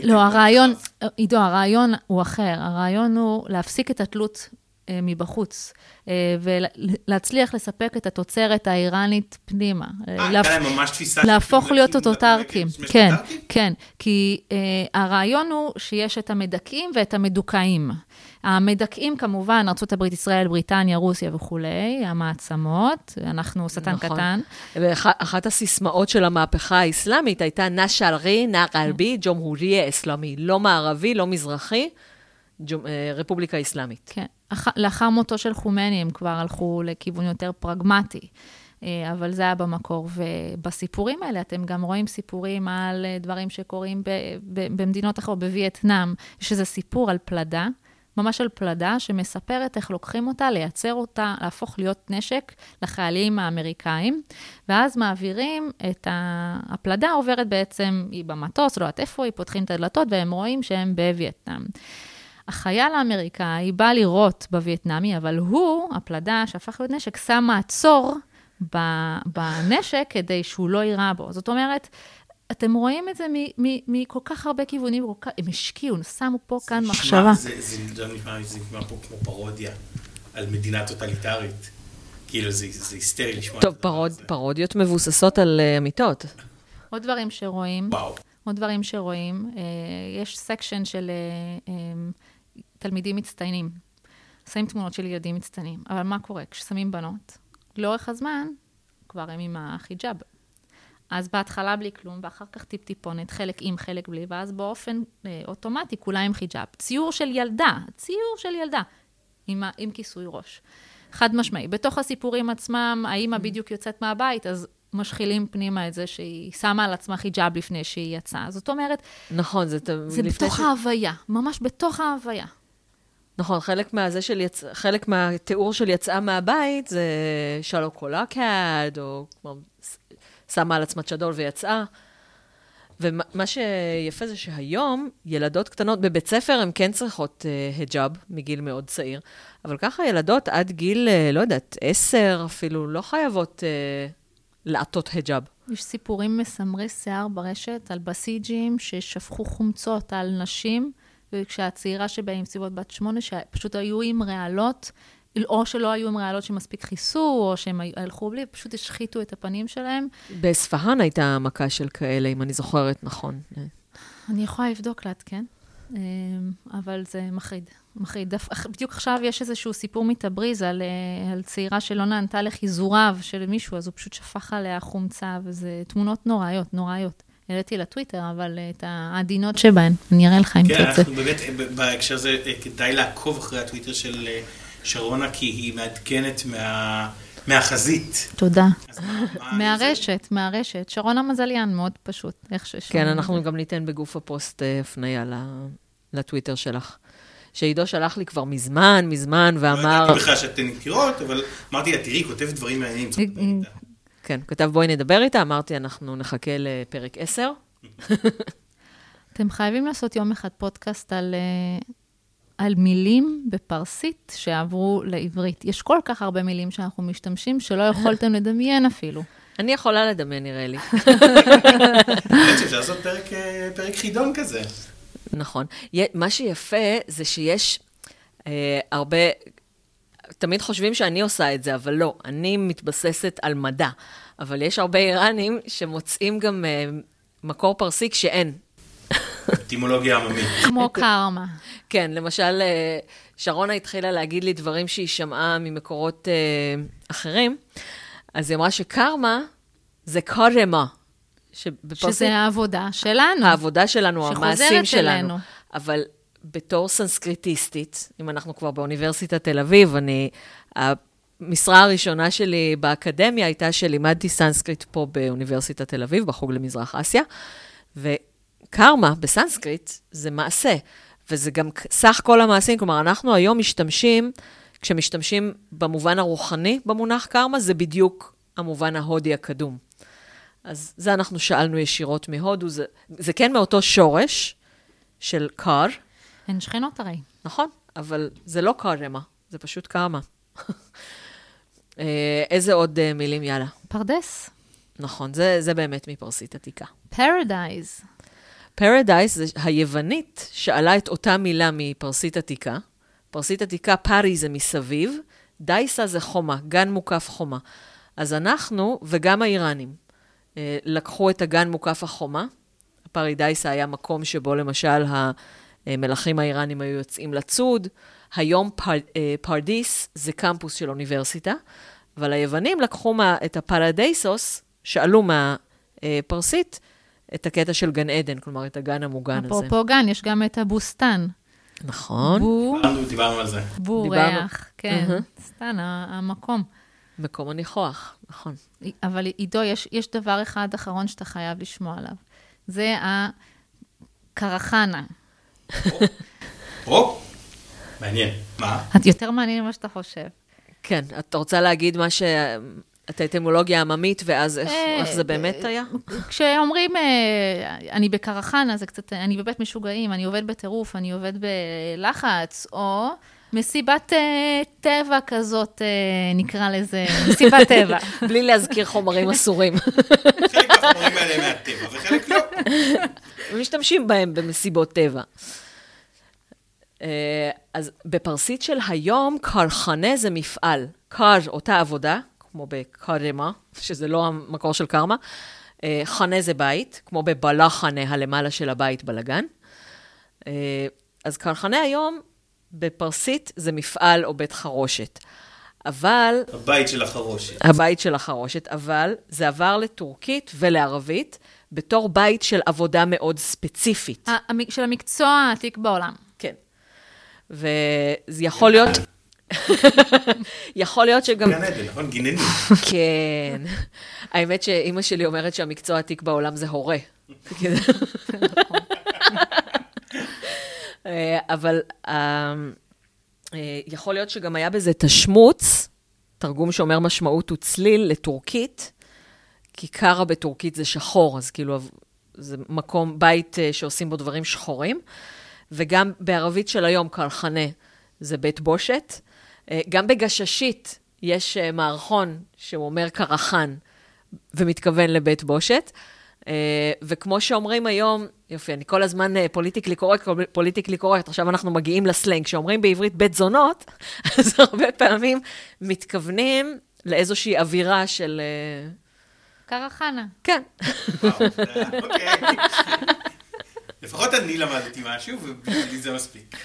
לא, הרעיון, עידו, הרעיון הוא אחר. הרעיון הוא להפסיק את התלות מבחוץ, ולהצליח לספק את התוצרת האיראנית פנימה. להפוך להיות אוטוטרקים. כן, כן. כי הרעיון הוא שיש את המדכאים ואת המדוכאים. המדכאים כמובן, ארצות הברית, ישראל, בריטניה, רוסיה וכולי, המעצמות, אנחנו שטן קטן. ואחת הסיסמאות של המהפכה האסלאמית הייתה נשארי, נערבי, ג'ומהורי אסלאמי. לא מערבי, לא מזרחי, רפובליקה אסלאמית. כן. לאחר מותו של חומני, הם כבר הלכו לכיוון יותר פרגמטי, אבל זה היה במקור. ובסיפורים האלה, אתם גם רואים סיפורים על דברים שקורים במדינות אחרות, בווייטנאם, שזה סיפור על פלדה, ממש על פלדה, שמספרת איך לוקחים אותה, לייצר אותה, להפוך להיות נשק לחיילים האמריקאים, ואז מעבירים את ה... הפלדה עוברת בעצם, היא במטוס, לא יודעת איפה, היא פותחים את הדלתות, והם רואים שהם בווייטנאם. החייל האמריקאי בא לראות בווייטנאמי, אבל הוא, הפלדה שהפך להיות נשק, שם מעצור בנשק כדי שהוא לא יירה בו. זאת אומרת, אתם רואים את זה מכל כך הרבה כיוונים, הם השקיעו, שמו פה כאן מחשבה. זה נשמע פה כמו פרודיה על מדינה טוטליטרית. כאילו זה היסטרי לשמוע. טוב, פרודיות מבוססות על אמיתות. עוד דברים שרואים. וואו. עוד דברים שרואים. יש סקשן של תלמידים מצטיינים. שמים תמונות של ילדים מצטיינים. אבל מה קורה? כששמים בנות, לאורך הזמן, כבר הם עם החיג'אב. אז בהתחלה בלי כלום, ואחר כך טיפ-טיפונת, חלק עם, חלק בלי, ואז באופן אוטומטי, כולה עם חיג'אב. ציור של ילדה, ציור של ילדה, עם כיסוי ראש. חד משמעי. בתוך הסיפורים עצמם, האמא בדיוק יוצאת מהבית, אז משחילים פנימה את זה שהיא שמה על עצמה חיג'אב לפני שהיא יצאה. זאת אומרת... נכון, זה... זה בתוך ההוויה, ממש בתוך ההוויה. נכון, חלק מהזה של יצ... חלק מהתיאור של יצאה מהבית זה שלו קולה קד, או שמה על עצמת שדול ויצאה. ומה שיפה זה שהיום ילדות קטנות בבית ספר הן כן צריכות uh, היג'אב מגיל מאוד צעיר, אבל ככה ילדות עד גיל, uh, לא יודעת, עשר אפילו לא חייבות uh, לעטות היג'אב. יש סיפורים מסמרי שיער ברשת על בסיג'ים ששפכו חומצות על נשים, וכשהצעירה שבאה עם סביבות בת שמונה, שפשוט היו עם רעלות, או שלא היו עם רעלות שמספיק חיסו, או שהם הלכו בלי, פשוט השחיתו את הפנים שלהם. בספהן הייתה מכה של כאלה, אם אני זוכרת, נכון. אני יכולה לבדוק לה, כן? אבל זה מחריד. מחריד. בדיוק עכשיו יש איזשהו סיפור מתבריז על, על צעירה שלא נענתה לחיזוריו של מישהו, אז הוא פשוט שפך עליה חומצה, וזה תמונות נוראיות, נוראיות. העליתי לטוויטר, אבל את העדינות שבהן, אני אראה לך אם תרצה. כן, אנחנו באמת, בהקשר זה, כדאי לעקוב אחרי הטוויטר של שרונה, כי היא מעדכנת מהחזית. תודה. מהרשת, מהרשת. שרונה מזליאן, מאוד פשוט. כן, אנחנו גם ניתן בגוף הפוסט הפניה לטוויטר שלך. שעידו שלח לי כבר מזמן, מזמן, ואמר... לא ידעתי בכלל שאתן מכירות, אבל אמרתי, תראי, כותב דברים מעניינים. כן, כתב בואי נדבר איתה, אמרתי אנחנו נחכה לפרק עשר. אתם חייבים לעשות יום אחד פודקאסט על, על מילים בפרסית שעברו לעברית. יש כל כך הרבה מילים שאנחנו משתמשים שלא יכולתם לדמיין אפילו. אני יכולה לדמיין נראה לי. אפשר לעשות פרק, פרק חידון כזה. נכון. מה שיפה זה שיש אה, הרבה... תמיד חושבים שאני עושה את זה, אבל לא, אני מתבססת על מדע. אבל יש הרבה איראנים שמוצאים גם מקור פרסי כשאין. אטימולוגיה עממית. כמו קרמה. כן, למשל, שרונה התחילה להגיד לי דברים שהיא שמעה ממקורות אחרים, אז היא אמרה שקרמה זה קרמה. שזה העבודה שלנו. העבודה שלנו, המעשים שלנו. אבל... בתור סנסקריטיסטית, אם אנחנו כבר באוניברסיטת תל אביב, אני, המשרה הראשונה שלי באקדמיה הייתה שלימדתי סנסקריט פה באוניברסיטת תל אביב, בחוג למזרח אסיה, וקרמה בסנסקריט זה מעשה, וזה גם סך כל המעשים, כלומר אנחנו היום משתמשים, כשמשתמשים במובן הרוחני במונח קרמה, זה בדיוק המובן ההודי הקדום. אז זה אנחנו שאלנו ישירות מהודו, זה, זה כן מאותו שורש של קר, הן שכנות הרי. נכון, אבל זה לא קרמה, זה פשוט קרמה. איזה עוד מילים, יאללה? פרדס. נכון, זה, זה באמת מפרסית עתיקה. פרדייז. פרדייז זה היוונית שאלה את אותה מילה מפרסית עתיקה. פרסית עתיקה, פרי זה מסביב, דייסה זה חומה, גן מוקף חומה. אז אנחנו וגם האיראנים לקחו את הגן מוקף החומה. הפרי דייסה היה מקום שבו למשל ה... מלכים האיראנים היו יוצאים לצוד, היום פר, פרדיס זה קמפוס של אוניברסיטה, אבל היוונים לקחו מה, את הפרדייסוס, שאלו מהפרסית, את הקטע של גן עדן, כלומר את הגן המוגן הזה. אפרופו גן, יש גם את הבוסטן. נכון. בור... דיברנו על זה. בור דיברנו. ריח, כן. Uh-huh. סטן, המקום. מקום הניחוח, נכון. אבל עידו, יש, יש דבר אחד אחרון שאתה חייב לשמוע עליו. זה הקרחנה. או, מעניין, מה? את יותר מעניין ממה שאתה חושב. כן, את רוצה להגיד מה ש... את האטימולוגיה העממית, ואז איך זה באמת היה? כשאומרים, אני בקרחנה, זה קצת, אני בבית משוגעים, אני עובד בטירוף, אני עובד בלחץ, או מסיבת טבע כזאת, נקרא לזה, מסיבת טבע. בלי להזכיר חומרים אסורים. חלק מהחומרים האלה מהטבע, וחלק לא. משתמשים בהם במסיבות טבע. אז בפרסית של היום, קרחנה זה מפעל. קר, אותה עבודה, כמו בקרמה, שזה לא המקור של קרמה. חנה זה בית, כמו בבלה חנה, הלמעלה של הבית בלגן. אז קרחנה היום, בפרסית זה מפעל או בית חרושת. אבל... הבית של החרושת. הבית של החרושת, אבל זה עבר לטורקית ולערבית, בתור בית של עבודה מאוד ספציפית. של המקצוע העתיק בעולם. כן. וזה יכול להיות... יכול להיות שגם... גן עדן, נכון? גינני. כן. האמת שאמא שלי אומרת שהמקצוע העתיק בעולם זה הורה. נכון. אבל יכול להיות שגם היה בזה תשמוץ, תרגום שאומר משמעות הוא צליל לטורקית, כי קרה בטורקית זה שחור, אז כאילו זה מקום, בית שעושים בו דברים שחורים, וגם בערבית של היום, קרחנה, זה בית בושת. גם בגששית יש מערכון שהוא אומר קרחן, ומתכוון לבית בושת, וכמו שאומרים היום, יופי, אני כל הזמן פוליטיקלי קורקט, פוליטיקלי קורקט, עכשיו אנחנו מגיעים לסלנג, כשאומרים בעברית בית זונות, אז הרבה פעמים מתכוונים לאיזושהי אווירה של... קרחנה. כן. וואו, אוקיי. לפחות אני למדתי משהו, ובשבילי זה מספיק.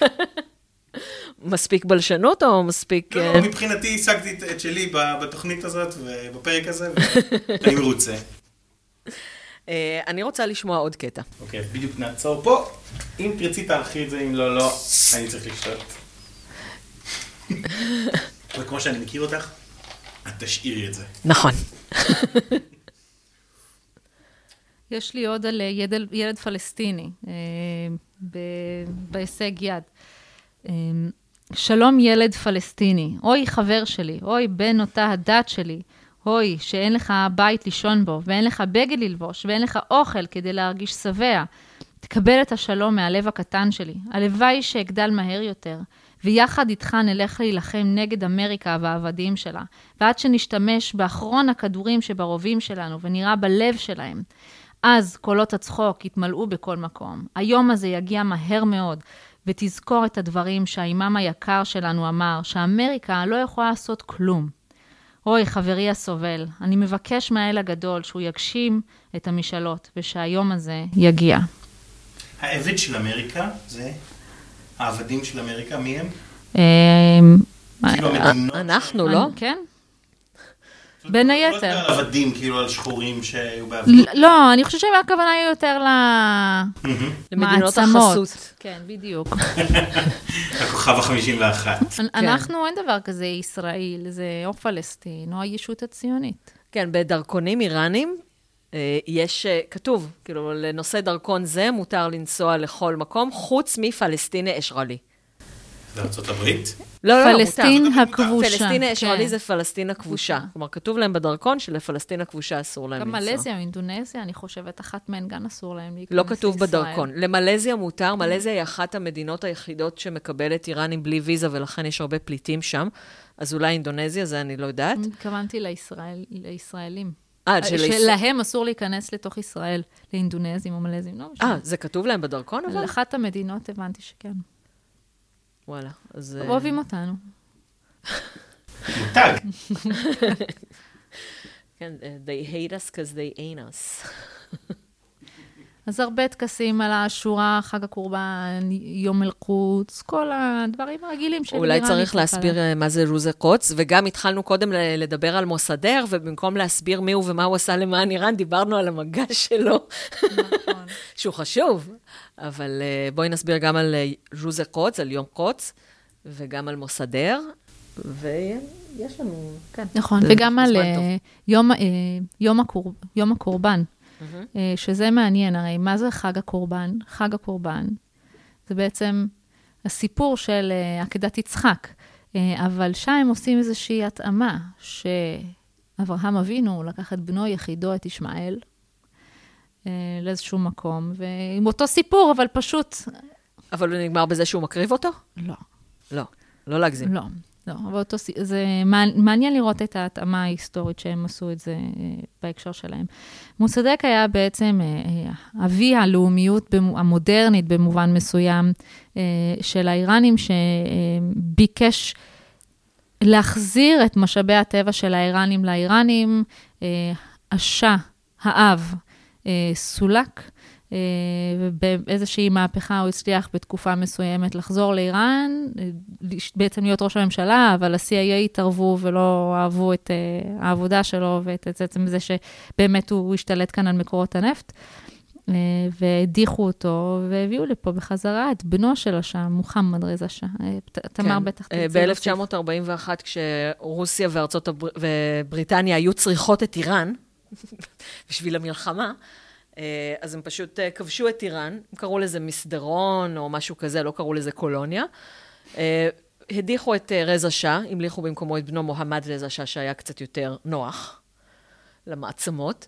מספיק בלשנות או מספיק... לא, מבחינתי השגתי את שלי בתוכנית הזאת, ובפרק הזה, ואני מרוצה. אני רוצה לשמוע עוד קטע. אוקיי, בדיוק נעצור פה. אם תרצי תארכי את זה, אם לא, לא, אני צריך לשתות. וכמו שאני מכיר אותך, את תשאירי את זה. נכון. יש לי עוד על ילד פלסטיני, בהישג יד. שלום ילד פלסטיני, אוי חבר שלי, אוי בן אותה הדת שלי, אוי, שאין לך בית לישון בו, ואין לך בגד ללבוש, ואין לך אוכל כדי להרגיש שבע. תקבל את השלום מהלב הקטן שלי. הלוואי שאגדל מהר יותר, ויחד איתך נלך להילחם נגד אמריקה והעבדים שלה, ועד שנשתמש באחרון הכדורים שברובים שלנו, ונראה בלב שלהם. אז קולות הצחוק יתמלאו בכל מקום. היום הזה יגיע מהר מאוד, ותזכור את הדברים שהאימם היקר שלנו אמר, שאמריקה לא יכולה לעשות כלום. אוי, חברי הסובל, אני מבקש מהאל הגדול שהוא יגשים את המשאלות, ושהיום הזה יגיע. העבד של אמריקה זה? העבדים של אמריקה, מי הם? כאילו המדינות? אנחנו, לא? כן. בין היתר. לא על עבדים, כאילו על שחורים שהיו בעבדות. לא, אני חושבת שהכוונה היא יותר למדינות החסות. כן, בדיוק. הכוכב החמישים ואחת. אנחנו, אין דבר כזה ישראל, זה או פלסטין, או הישות הציונית. כן, בדרכונים איראנים יש, כתוב, כאילו, לנושא דרכון זה מותר לנסוע לכל מקום, חוץ מפלסטין אשרלי. בארצות הברית? לא, לא, לא, מותר. פלסטין הכבושה. פלסטין האשרלי זה פלסטין הכבושה. כלומר, כתוב להם בדרכון שלפלסטין הכבושה אסור להם לנסוע. גם מלזיה, אינדונזיה, אני חושבת, אחת מהן גם אסור להם להיכנס לישראל. לא כתוב בדרכון. למלזיה מותר, מלזיה היא אחת המדינות היחידות שמקבלת איראנים בלי ויזה, ולכן יש הרבה פליטים שם. אז אולי אינדונזיה, זה אני לא יודעת. התכוונתי לישראלים. שלהם אסור להיכנס לתוך ישראל, לאינדונזים או מלזים, לא משנה. אה, זה כתוב להם בדרכון אבל? לאחת המדינות הבנתי שכן. וואלה, אז... אוהבים אותנו. מותג. כן, they hate us because they ain't us. אז הרבה תקסים על השורה, חג הקורבן, יום מלכוץ, כל הדברים הרגילים של איראן. אולי צריך להסביר מה זה רוזה קוץ, וגם התחלנו קודם לדבר על מוסדר, ובמקום להסביר מי הוא ומה הוא עשה למען איראן, דיברנו על המגע שלו, שהוא חשוב. אבל בואי נסביר גם על רוזה קוץ, על יום קוץ, וגם על מוסדר, ויש לנו... נכון, וגם על יום הקורבן. שזה מעניין, הרי מה זה חג הקורבן? חג הקורבן זה בעצם הסיפור של עקדת יצחק, אבל שם הם עושים איזושהי התאמה, שאברהם אבינו לקח את בנו יחידו, את ישמעאל, לאיזשהו מקום, ועם אותו סיפור, אבל פשוט... אבל הוא נגמר בזה שהוא מקריב אותו? לא. לא. לא להגזים. לא, לא. אבל אותו, זה מעניין לראות את ההתאמה ההיסטורית שהם עשו את זה בהקשר שלהם. מוסדק היה בעצם אבי הלאומיות המודרנית במובן מסוים של האיראנים, שביקש להחזיר את משאבי הטבע של האיראנים לאיראנים, אשה, האב, סולק, ובאיזושהי מהפכה הוא הצליח בתקופה מסוימת לחזור לאיראן, בעצם להיות ראש הממשלה, אבל ה-סי איי איי התערבו ולא אהבו את העבודה שלו, ואת עצם זה שבאמת הוא השתלט כאן על מקורות הנפט, והדיחו אותו, והביאו לפה בחזרה את בנו של השעה, מוחמד רזה שעה, תמר בטח תצא. ב-אלף תשע מאות ארבעים ואחת, כשרוסיה וארצות ובריטניה היו צריכות את איראן, בשביל המלחמה, אז הם פשוט כבשו את איראן, הם קראו לזה מסדרון או משהו כזה, לא קראו לזה קולוניה. הדיחו את רזה שאה, המליכו במקומו את בנו מוחמד רזה שאה, שהיה קצת יותר נוח למעצמות.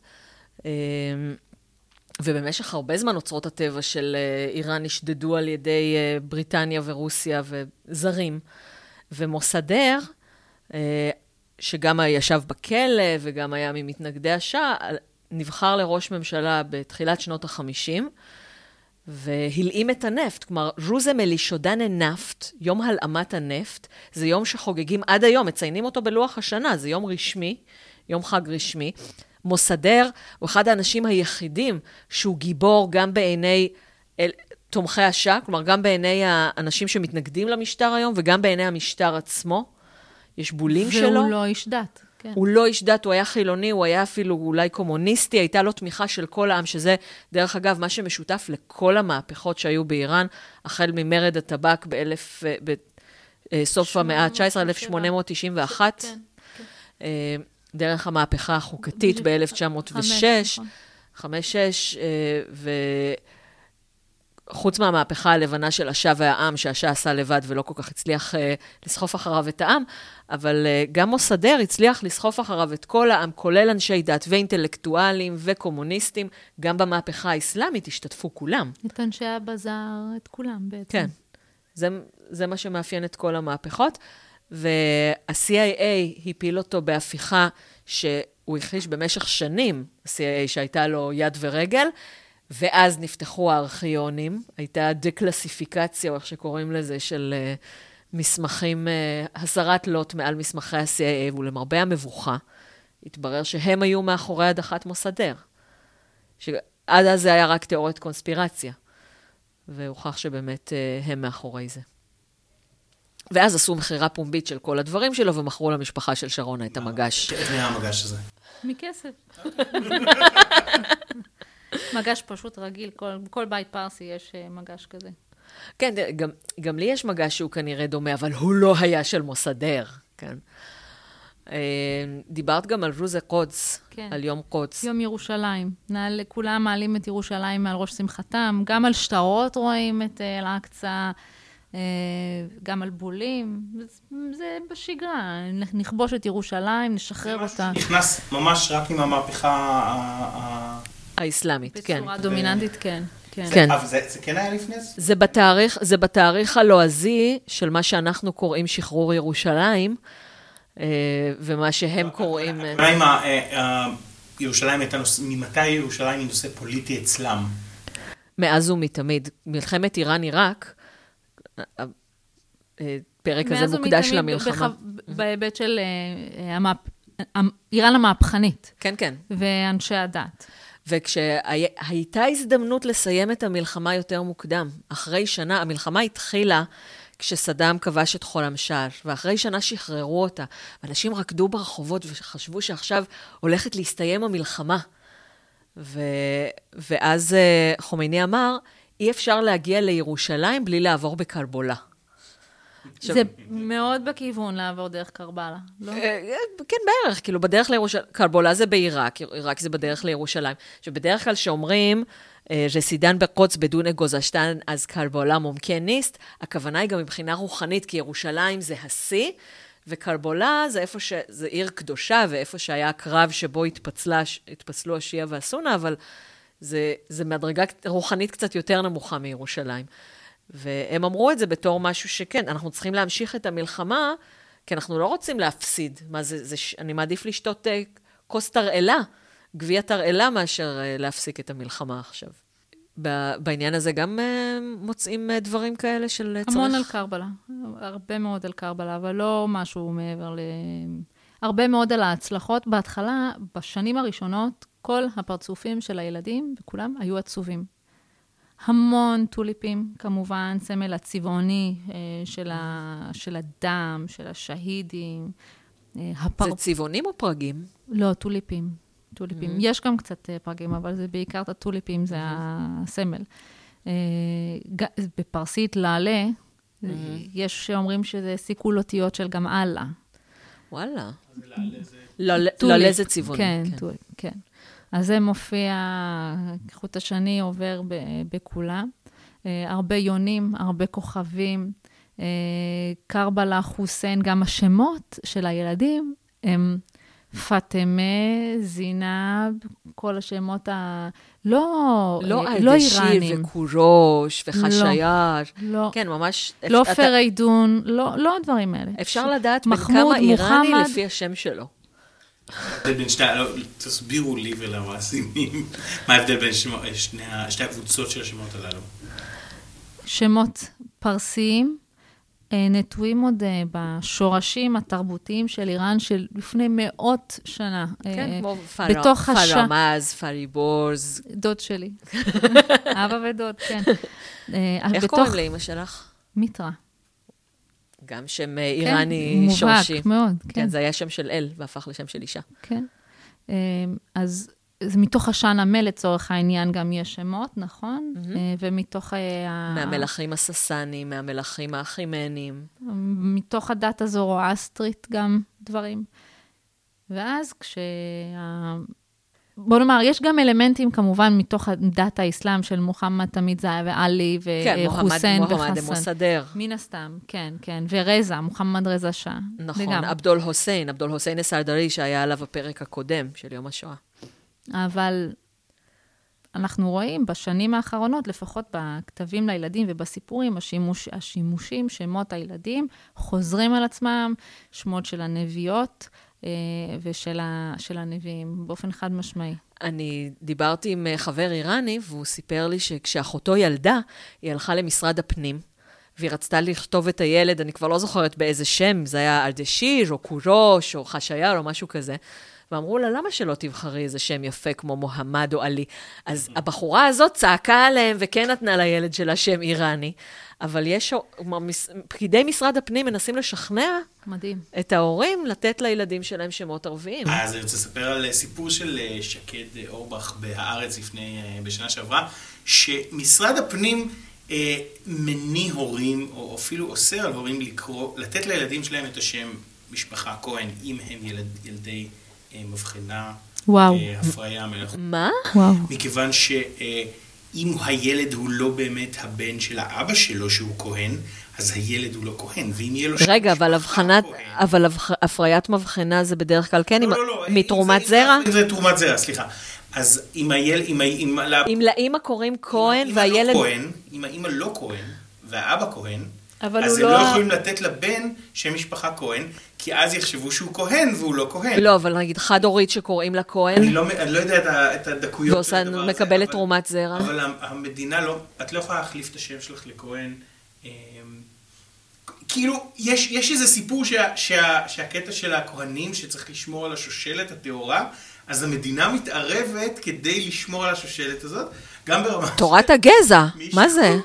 ובמשך הרבה זמן אוצרות הטבע של איראן נשדדו על ידי בריטניה ורוסיה וזרים. ומוסדר, שגם ישב בכלא וגם היה ממתנגדי השאה, נבחר לראש ממשלה בתחילת שנות ה-חמישים, והלאים את הנפט. כלומר, רוזמלי שודן הנפט, יום הלאמת הנפט, זה יום שחוגגים עד היום, מציינים אותו בלוח השנה, זה יום רשמי, יום חג רשמי. מוסדר הוא אחד האנשים היחידים שהוא גיבור גם בעיני אל, תומכי השעה, כלומר, גם בעיני האנשים שמתנגדים למשטר היום, וגם בעיני המשטר עצמו. יש בולים שלו. והוא לא איש דת. כן. הוא לא איש דת, הוא היה חילוני, הוא היה אפילו אולי קומוניסטי, הייתה לו תמיכה של כל העם, שזה דרך אגב מה שמשותף לכל המהפכות שהיו באיראן, החל ממרד הטבק באלף, בסוף המאה ה-תשע עשרה, אלף שמונה מאות תשעים ואחת, דרך המהפכה החוקתית ב-אלף תשע מאות ושש, חמש שש, וחוץ מהמהפכה הלבנה של השעה והעם, שהשעה עשה לבד ולא כל כך הצליח לסחוף אחריו את העם, אבל גם מוסדר הצליח לסחוף אחריו את כל העם, כולל אנשי דת ואינטלקטואלים וקומוניסטים, גם במהפכה האסלאמית השתתפו כולם. את אנשי הבזאר, את כולם בעצם. כן, זה, זה מה שמאפיין את כל המהפכות, וה-סי איי איי הפיל אותו בהפיכה שהוא הכחיש במשך שנים, ה-סי איי איי שהייתה לו יד ורגל, ואז נפתחו הארכיונים, הייתה דקלסיפיקציה, או איך שקוראים לזה, של מסמכים, הסרת לוט מעל מסמכי ה-סי איי איי, ולמרבה המבוכה, התברר שהם היו מאחורי הדחת מוסדר. שעד אז זה היה רק תיאוריית קונספירציה, והוכח שבאמת הם מאחורי זה. ואז עשו מחירה פומבית של כל הדברים שלו, ומכרו למשפחה של שרונה את המגש. איך נראה המגש הזה? מכסף. מגש פשוט רגיל, כל, כל בית פרסי יש מגש כזה. כן, גם, גם לי יש מגש שהוא כנראה דומה, אבל הוא לא היה של מוסדר, כן. דיברת גם על רוזה קודס, כן. על יום קודס. יום ירושלים. נעל, כולם מעלים את ירושלים מעל ראש שמחתם, גם על שטרות רואים את אל-אקצה, גם על בולים, זה בשגרה, נכבוש את ירושלים, נשחרר אותה. נכנס ממש רק עם המהפכה ה... האסלאמית, כן. בצורה דומיננטית, כן. אבל זה כן היה לפני זה? זה בתאריך, זה בתאריך הלועזי של מה שאנחנו קוראים שחרור ירושלים, ומה שהם קוראים... ירושלים הייתה נושא, ממתי ירושלים היא נושא פוליטי אצלם? מאז ומתמיד. מלחמת איראן-עיראק, הפרק הזה מוקדש למלחמה. בהיבט של איראן המהפכנית. כן, כן. ואנשי הדת. וכשהייתה הזדמנות לסיים את המלחמה יותר מוקדם, אחרי שנה, המלחמה התחילה כשסדאם כבש את חולם שער, ואחרי שנה שחררו אותה. אנשים רקדו ברחובות וחשבו שעכשיו הולכת להסתיים המלחמה. ו... ואז חומייני אמר, אי אפשר להגיע לירושלים בלי לעבור בקרבלה. זה מאוד בכיוון לעבור דרך קרבלה, לא? כן, בערך, כאילו בדרך לירושלים, קרבלה זה בעיראק, עיראק זה בדרך לירושלים. שבדרך כלל שאומרים, רסידן בקוץ בדון אגוזשטן, אז קרבלה מומקניסט, הכוונה היא גם מבחינה רוחנית, כי ירושלים זה השיא, וקרבלה זה איפה ש... זה עיר קדושה, ואיפה שהיה הקרב שבו התפצלו השיעה והסונה, אבל זה, זה מדרגה רוחנית קצת יותר נמוכה מירושלים. והם אמרו את זה בתור משהו שכן, אנחנו צריכים להמשיך את המלחמה, כי אנחנו לא רוצים להפסיד. מה זה, זה, אני מעדיף לשתות כוס תרעלה, גביע תרעלה, מאשר להפסיק את המלחמה עכשיו. בעניין הזה גם מוצאים דברים כאלה של צורך? המון על קרבלה, הרבה מאוד על קרבלה, אבל לא משהו מעבר ל... הרבה מאוד על ההצלחות. בהתחלה, בשנים הראשונות, כל הפרצופים של הילדים, וכולם היו עצובים. המון טוליפים, כמובן, סמל הצבעוני של, ה... של הדם, של השהידים. הפר... זה צבעונים או פרגים? לא, טוליפים. טוליפים. Mm-hmm. יש גם קצת פרגים, אבל זה בעיקר את הטוליפים, זה mm-hmm. הסמל. בפרסית, לעלה, mm-hmm. יש שאומרים שזה סיכול אותיות של גם אללה. וואלה. לעלה זה צבעוני. כן, טוליפ, כן. אז זה מופיע, חוט השני עובר בכולה. הרבה יונים, הרבה כוכבים, קרבלה, חוסיין, גם השמות של הילדים, הם פאטמה, זינב, כל השמות ה... לא, לא, לא איראנים. וקורוש, וחשייר. לא, לא. כן, ממש... לא אפשר, פריידון, אתה... לא, לא הדברים האלה. אפשר ש... לדעת בין כמה איראני מוחמד... לפי השם שלו. ההבדל בין שתי... תסבירו לי ולמאזינים מה ההבדל בין שתי הקבוצות של השמות הללו. שמות פרסיים נטועים עוד בשורשים התרבותיים של איראן של לפני מאות שנה. כן, כמו פרמז, פריבורז. דוד שלי. אבא ודוד, כן. איך קוראים לאמא שלך? מיטרה. גם שם איראני שורשי. מובהק מאוד, כן. זה היה שם של אל, והפך לשם של אישה. כן. אז מתוך השן המל, לצורך העניין, גם יש שמות, נכון? ומתוך... מהמלכים הססנים, מהמלכים האחימנים. מתוך הדת הזורואסטרית גם דברים. ואז כשה... בוא נאמר, יש גם אלמנטים, כמובן, מתוך דת האסלאם של מוחמד תמיד זהה ועלי וחוסיין וחסן. מוחמד מוסדר. מן הסתם, כן, כן. ורזה, מוחמד רזה שעה. נכון, עבדול חוסיין, עבדול חוסיין הסרדרי, שהיה עליו הפרק הקודם של יום השואה. אבל אנחנו רואים בשנים האחרונות, לפחות בכתבים לילדים ובסיפורים, השימוש, השימושים, שמות הילדים, חוזרים על עצמם, שמות של הנביאות, ושל ה, של הנביאים, באופן חד משמעי. אני דיברתי עם חבר איראני, והוא סיפר לי שכשאחותו ילדה, היא הלכה למשרד הפנים, והיא רצתה לכתוב את הילד, אני כבר לא זוכרת באיזה שם, זה היה אלדשיר, או קורוש, או חשייר, או משהו כזה, ואמרו לה, למה שלא תבחרי איזה שם יפה כמו מוחמד או עלי? אז הבחורה הזאת צעקה עליהם, וכן נתנה לילד שלה שם איראני, אבל יש, פקידי משרד הפנים מנסים לשכנע מדהים. את ההורים לתת לילדים שלהם שמות ערביים. אז אני רוצה לספר על סיפור של שקד אורבך בהארץ לפני, בשנה שעברה, שמשרד הפנים מני הורים, או אפילו אוסר על הורים לקרוא, לתת לילדים שלהם את השם משפחה כהן, אם הם ילד, ילדי מבחנה הפריה מלאכות. מה? מכיוון ש... אם הילד הוא לא באמת הבן של האבא שלו שהוא כהן, אז הילד הוא לא כהן, ואם יהיה לו... רגע, אבל הבחנת, אבל הפריית מבחנה זה בדרך כלל כן, מתרומת זרע? אם זה תרומת זרע, סליחה. אז אם הילד... אם לאמא קוראים כהן והילד... אם האמא לא כהן והאבא כהן, אז הם לא יכולים לתת לבן שם משפחה כהן, כי אז יחשבו שהוא כהן והוא לא כהן. לא, אבל נגיד חד הורית שקוראים לה כהן. אני לא, אני לא יודע את הדקויות. ועושה מקבלת תרומת זרע. אבל המדינה לא, את לא יכולה להחליף את השם שלך לכהן. כאילו, יש, יש איזה סיפור שה, שה, שהקטע של הכהנים שצריך לשמור על השושלת, הטהורה, אז המדינה מתערבת כדי לשמור על השושלת הזאת, גם ברמה... תורת הגזע, מה זה?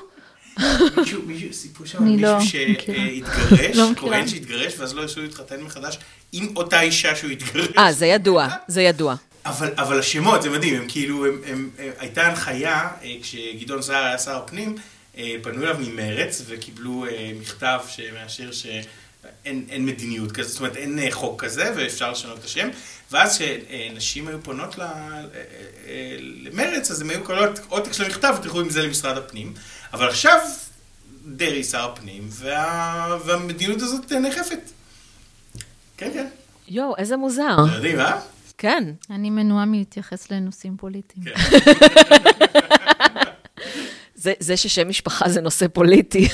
מישהו, מישהו, סיפור שם, מישהו שהתגרש, כהן שהתגרש, ואז לא ישו להתחתן מחדש עם אותה אישה שהוא התגרש. אה, זה ידוע, זה ידוע. אבל, אבל השמות, זה מדהים, הם כאילו, הם, הם, הייתה הנחיה, כשגדעון סער היה שר הפנים, פנו אליו ממרץ וקיבלו מכתב שמאשר שאין, אין מדיניות כזה, זאת אומרת, אין חוק כזה, ואפשר לשנות את השם, ואז שנשים היו פונות למרץ, אז הם היו קולות עותק של המכתב, ותלכו עם זה למשרד הפנים. אבל עכשיו דרי שר הפנים, וה... והמדיניות הזאת נחפת. כן, כן. יואו, איזה מוזר. אתם יודעים, אה? כן. אני מנועה מלהתייחס לנושאים פוליטיים. כן. זה, זה ששם משפחה זה נושא פוליטי.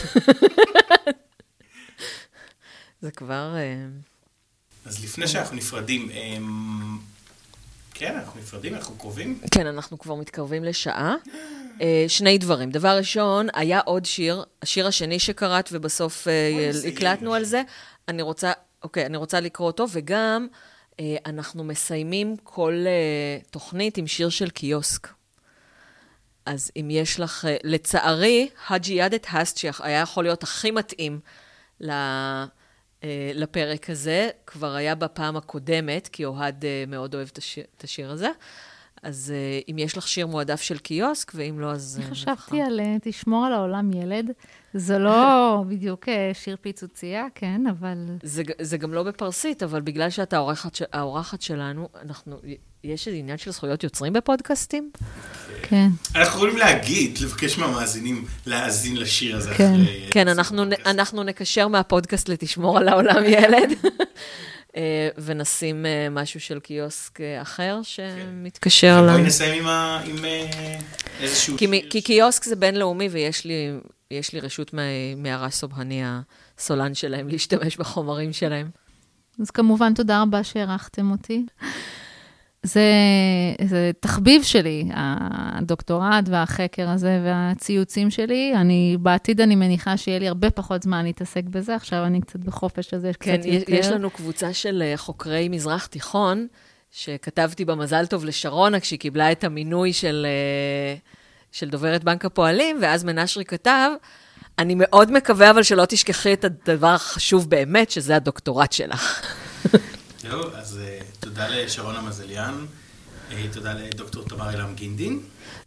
זה כבר... אז לפני שאנחנו נפרדים, כן, אנחנו נפרדים, אנחנו קרובים. כן, אנחנו כבר מתקרבים לשעה. שני דברים. דבר ראשון, היה עוד שיר, השיר השני שקראת, ובסוף הקלטנו על זה. אני רוצה, אוקיי, אני רוצה לקרוא אותו, וגם אנחנו מסיימים כל תוכנית עם שיר של קיוסק. אז אם יש לך, לצערי, הג'יאדת הסטשיח היה יכול להיות הכי מתאים לפרק הזה, כבר היה בפעם הקודמת, כי אוהד מאוד אוהב את השיר הזה. אז אם יש לך שיר מועדף של קיוסק, ואם לא, אז... אני חשבתי על תשמור על העולם ילד. זה לא בדיוק שיר פיצוצייה, כן, אבל... זה גם לא בפרסית, אבל בגלל שאתה האורחת שלנו, אנחנו... יש עניין של זכויות יוצרים בפודקאסטים? כן. אנחנו יכולים להגיד, לבקש מהמאזינים להאזין לשיר הזה. כן, אנחנו נקשר מהפודקאסט לתשמור על העולם ילד, ונשים משהו של קיוסק אחר שמתקשר לה. בואי נסיים עם איזשהו... כי קיוסק זה בינלאומי, ויש לי רשות מהרש סובהני הסולן שלהם להשתמש בחומרים שלהם. אז כמובן, תודה רבה שהערכתם אותי. זה, זה תחביב שלי, הדוקטורט והחקר הזה והציוצים שלי. אני, בעתיד אני מניחה שיהיה לי הרבה פחות זמן להתעסק בזה. עכשיו אני קצת בחופש הזה, כן, קצת יותר. יש לנו קבוצה של חוקרי מזרח תיכון, שכתבתי במזל טוב לשרונה, כשהיא קיבלה את המינוי של, של דוברת בנק הפועלים, ואז מנשרי כתב, אני מאוד מקווה אבל שלא תשכחי את הדבר החשוב באמת, שזה הדוקטורט שלך. זהו, אז תודה לשרונה מזליאן, תודה לדוקטור תמר אלעם גינדין.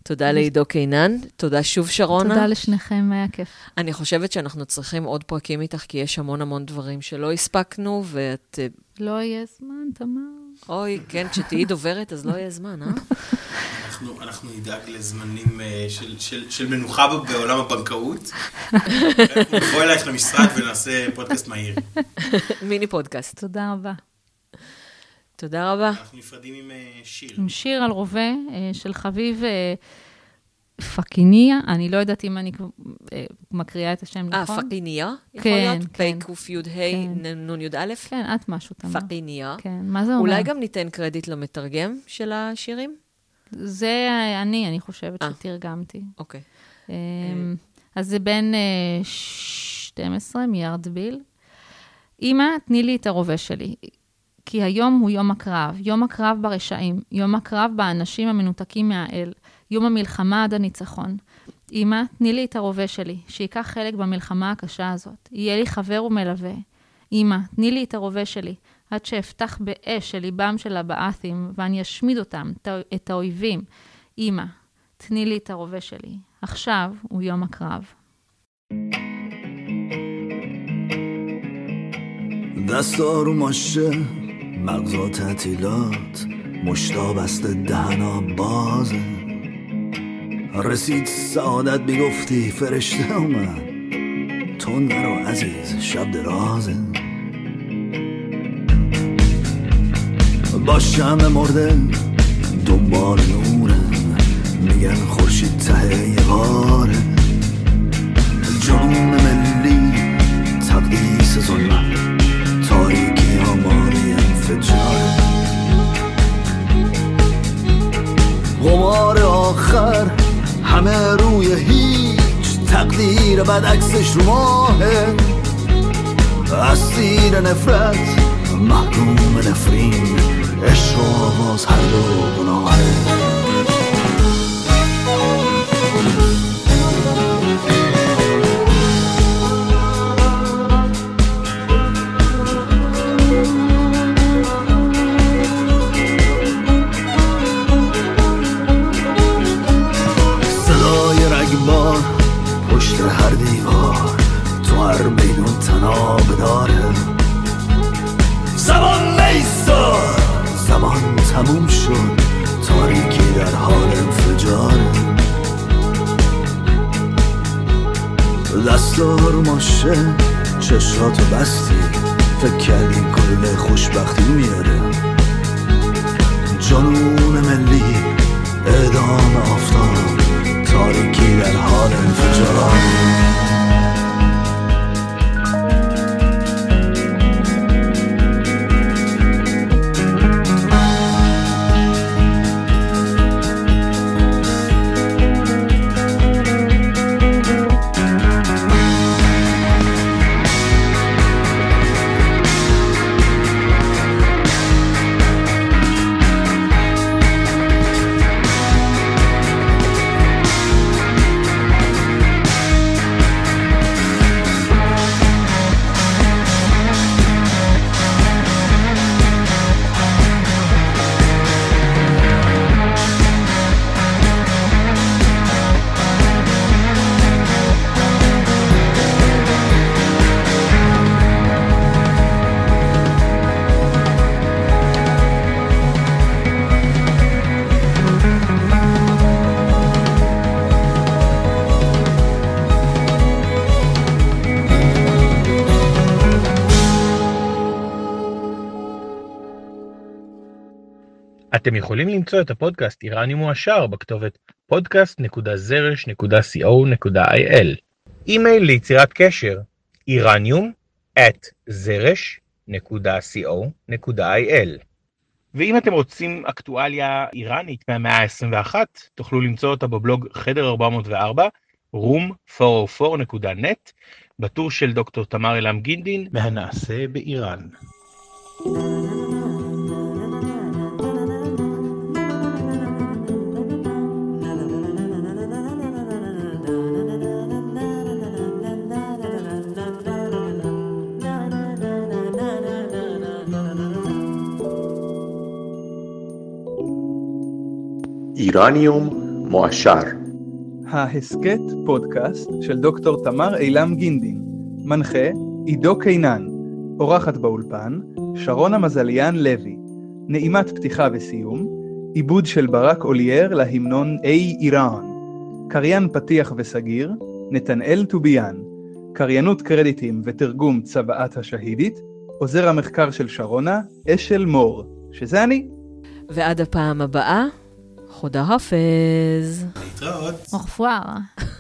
תודה לעידו קינן, תודה שוב שרונה. תודה לשניכם, היה כיף. אני חושבת שאנחנו צריכים עוד פרקים איתך, כי יש המון המון דברים שלא הספקנו, ואת... לא יהיה זמן, תמר. אוי, כן, כשתהיי דוברת, אז לא יהיה זמן, אה? אנחנו נדאג לזמנים של מנוחה בעולם הבנקאות. בואי אלייך למשרד ונעשה פודקאסט מהיר. מיני פודקאסט. תודה רבה. תודה רבה. אנחנו נפרדים עם שיר. עם שיר על רובה של חביב פקיניה. אני לא יודעת אם אני מקריאה את השם נכון. אה, פקיניה? כן, כן. פי קו יוד היי נון יוד אלף? כן, את משהו תמר. פקיניה. כן, מה זה אומר? אולי גם ניתן קרדיט למתרגם של השירים? זה אני, אני חושבת שתרגמתי. אוקיי. אז זה בין שתים עשרה מיארד ביל. אמא, תני לי את הרובה שלי. כי היום הוא יום הקרב, יום הקרב ברשעים, יום הקרב באנשים המנותקים מהאל, יום המלחמה עד הניצחון. אמא, תני לי את הרובה שלי, שיקח חלק במלחמה הקשה הזאת. יהיה לי חבר ומלווה. אמא, תני לי את הרובה שלי, עד שאפתח באש אל ליבם של הבעתים, ואני אשמיד אותם, את האויבים. אמא, תני לי את הרובה שלי. עכשיו הוא יום הקרב. دستارو ماشه مغزا تعطیلات مشتا بسته دهنا بازه رسید سعادت بگفتی فرشته اومد تندر و عزیز شب درازه با شمع مرده دنبال نورم میگن خورشید ته یه غاره جنون ملی تقدیس ظلمت تاریکی هماری انفجار غمار آخر همه روی هیچ تقدیر بد عکسش رو ماهه اسیر نفرت محروم نفرین عشق و آواز هر دو گناهه پشت هر دیوار تو هر میدون تناب داره زمان نیستا زمان تموم شد تاریکی در حال انفجاره دستار ماشه چشاتو بستی فکر کردی کل خوشبختی میاره جنون ملی اعدام آفتاب تاریکی در حال انفجار. אתם יכולים למצוא את הפודקאסט איראני מועשר בכתובת פודקאסט נקודה זרש נקודה סי או נקודה איי אל. אימייל ליצירת קשר איראניום אט זרש נקודה סי או נקודה איי אל. ואם אתם רוצים אקטואליה איראנית מהמאה ה-עשרים ואחת, תוכלו למצוא אותה בבלוג חדר ארבע מאות וארבע, רום ארבע מאות וארבע נקודה נט, בטור של דוקטור תמר אלעם גינדין מהנעשה באיראן. איראניום מועשר, ההסכת פודקאסט של דוקטור תמר אילם גינדין, מנחה עידו קינן, אורחת באולפן שרונה מזליאן לוי, נעימת פתיחה וסיום, עיבוד של ברק אולייר להמנון אי איראן, קריין פתיח וסגיר נתנאל טוביאן, קריינות קרדיטים ותרגום צבעת השהידית, עוזר המחקר של שרונה אשל מור, שזה אני. ועד הפעם הבאה, خدا حافظ. להתראות. מחפואר.